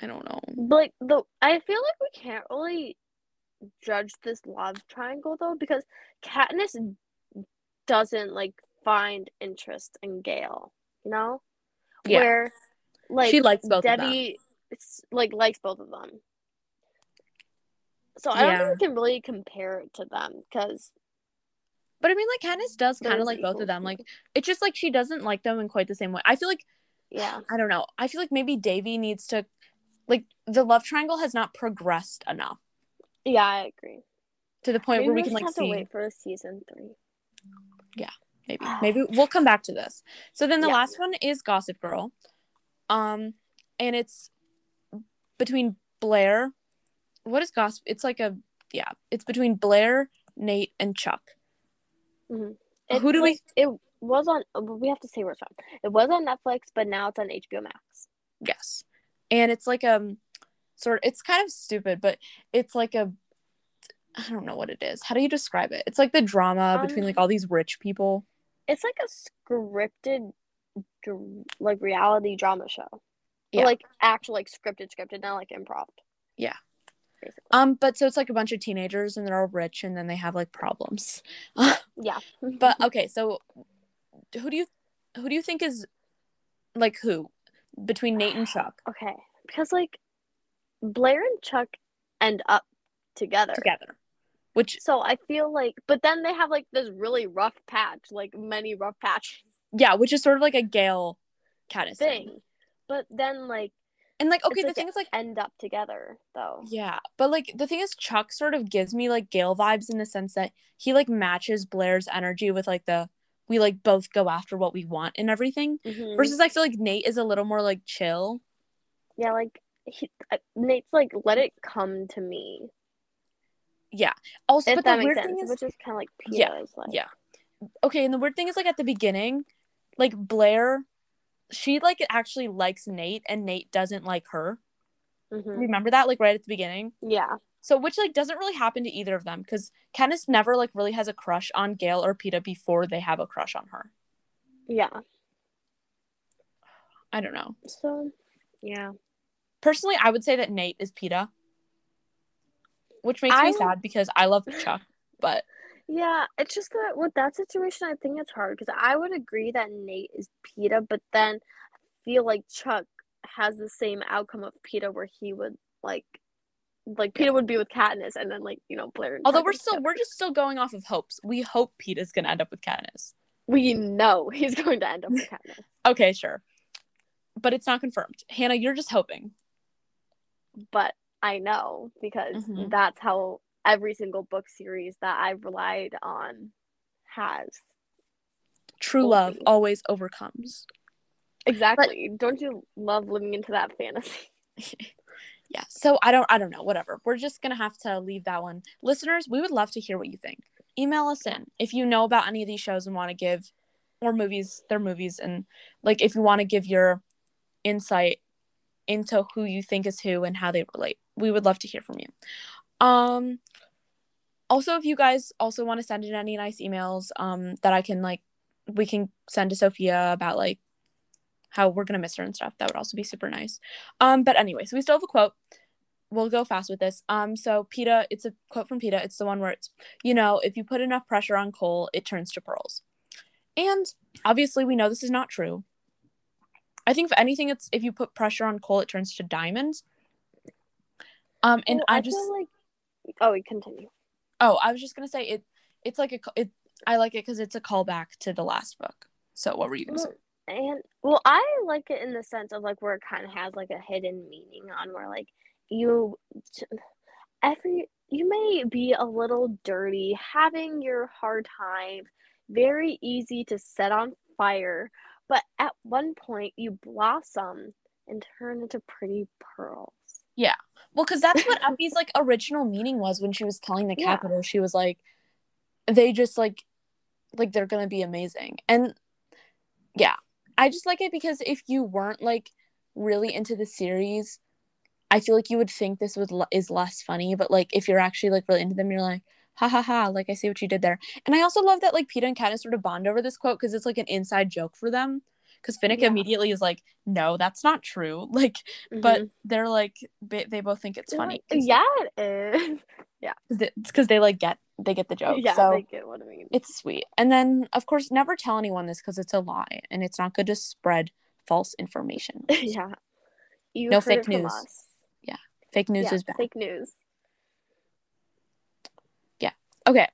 I don't know. But, like, I feel like we can't really judge this love triangle though, because Katniss doesn't like find interest in Gale, you know? Yeah. Where like she likes both Debbie of them. Like likes both of them. So I don't think we can really compare it to them because. But I mean, like Katniss does kind of like both of them. Like it's just like she doesn't like them in quite the same way. I feel like, I don't know. I feel like maybe Davey needs to, like, the love triangle has not progressed enough. Yeah, I agree. To the point maybe where we can like have see. To wait for season 3. Yeah, maybe. Maybe we'll come back to this. So then the last one is Gossip Girl, and it's between Blair. What is gossip? It's like a It's between Blair, Nate, and Chuck. Mm-hmm. Who do we? It was on. We have to say where it's on. It was on Netflix, but now it's on HBO Max. Yes, and it's like it's kind of stupid, but it's like a, I don't know what it is. How do you describe it? It's like the drama between like all these rich people. It's like a scripted, like reality drama show. Yeah. But, like actual, like scripted, not like improv. Yeah. Basically. But so it's like a bunch of teenagers and they're all rich and then they have like problems. Yeah. But okay, so who do you think is, like who, between Nate and Chuck? Okay, because like. Blair and Chuck end up together, which so I feel like, but then they have like this really rough patch, like many rough patches. Yeah, which is sort of like a Gale Katniss thing. But then like, and like okay, the thing is like end up together though. Yeah, but like the thing is, Chuck sort of gives me like Gale vibes in the sense that he like matches Blair's energy with like the we like both go after what we want and everything. Mm-hmm. Versus I feel like Nate is a little more like chill. Yeah, like. Nate's like, let it come to me. Yeah. Also, if but that the makes weird sense, thing is, which is kind of like Peeta's like. Yeah. Okay, and the weird thing is, like at the beginning, like Blair, she like actually likes Nate, and Nate doesn't like her. Mm-hmm. Remember that, like right at the beginning. Yeah. So, which like doesn't really happen to either of them because Katniss never like really has a crush on Gale or Peeta before they have a crush on her. Yeah. I don't know. So, yeah. Personally, I would say that Nate is Peeta, which makes me sad because I love Chuck, but... Yeah, it's just that with that situation, I think it's hard because I would agree that Nate is Peeta, but then I feel like Chuck has the same outcome of Peeta where he would, like Peeta would be with Katniss and then, like, you know, Blair and although Chuck we're just still going off of hopes. We hope Peeta's going to end up with Katniss. We know he's going to end up with Katniss. Okay, sure. But it's not confirmed. Hannah, you're just hoping. But I know because that's how every single book series that I've relied on has. True love always overcomes. Exactly. But, don't you love living into that fantasy? Yeah. So I don't know. Whatever. We're just going to have to leave that one. Listeners, we would love to hear what you think. Email us in if you know about any of these shows and want to give or movies, their movies. And like, if you want to give your insight into who you think is who and how they relate. We would love to hear from you. Also, if you guys also want to send in any nice emails that I can, like, we can send to Sophia about, like, how we're going to miss her and stuff. That would also be super nice. But anyway, so we still have a quote. We'll go fast with this. So Peeta, it's a quote from Peeta. It's the one where it's, you know, if you put enough pressure on coal, it turns to pearls. And obviously we know this is not true. I think, if anything, it's if you put pressure on coal, it turns to diamonds. And I just feel like Oh, continue. Oh, I was just gonna say it's like I like it because it's a callback to the last book. So what were you gonna say? And well, I like it in the sense of like where it kind of has like a hidden meaning on where like you may be a little dirty, having your hard time, very easy to set on fire, but at one point you blossom and turn into pretty pearls. Yeah, well, because that's what Effie's like original meaning was when she was telling the Capitol. Yeah. She was like, they just like they're gonna be amazing. And yeah, I just like it because if you weren't like really into the series, I feel like you would think this is less funny. But like if you're actually like really into them, you're like, ha ha ha! Like, I see what you did there. And I also love that like Peeta and Katniss sort of bond over this quote because it's like an inside joke for them. Because Finnick immediately is like, no, that's not true. Like, but they're like, they both think it's funny. Yeah, it is. Yeah. Because they like get the joke. Yeah, so they get what I mean. It's sweet. And then, of course, never tell anyone this because it's a lie. And it's not good to spread false information. Yeah. You no fake news. Us. Yeah. Fake news is bad. Fake news. Yeah. Okay.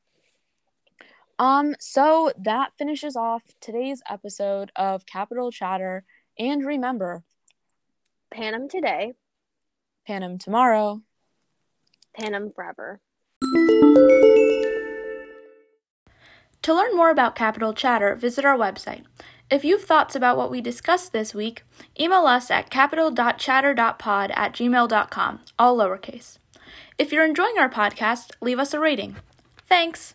So that finishes off today's episode of Capitol Chatter. And remember, Panem today, Panem tomorrow, Panem forever. To learn more about Capitol Chatter, visit our website. If you've thoughts about what we discussed this week, email us at capital.chatter.pod@gmail.com, all lowercase. If you're enjoying our podcast, leave us a rating. Thanks!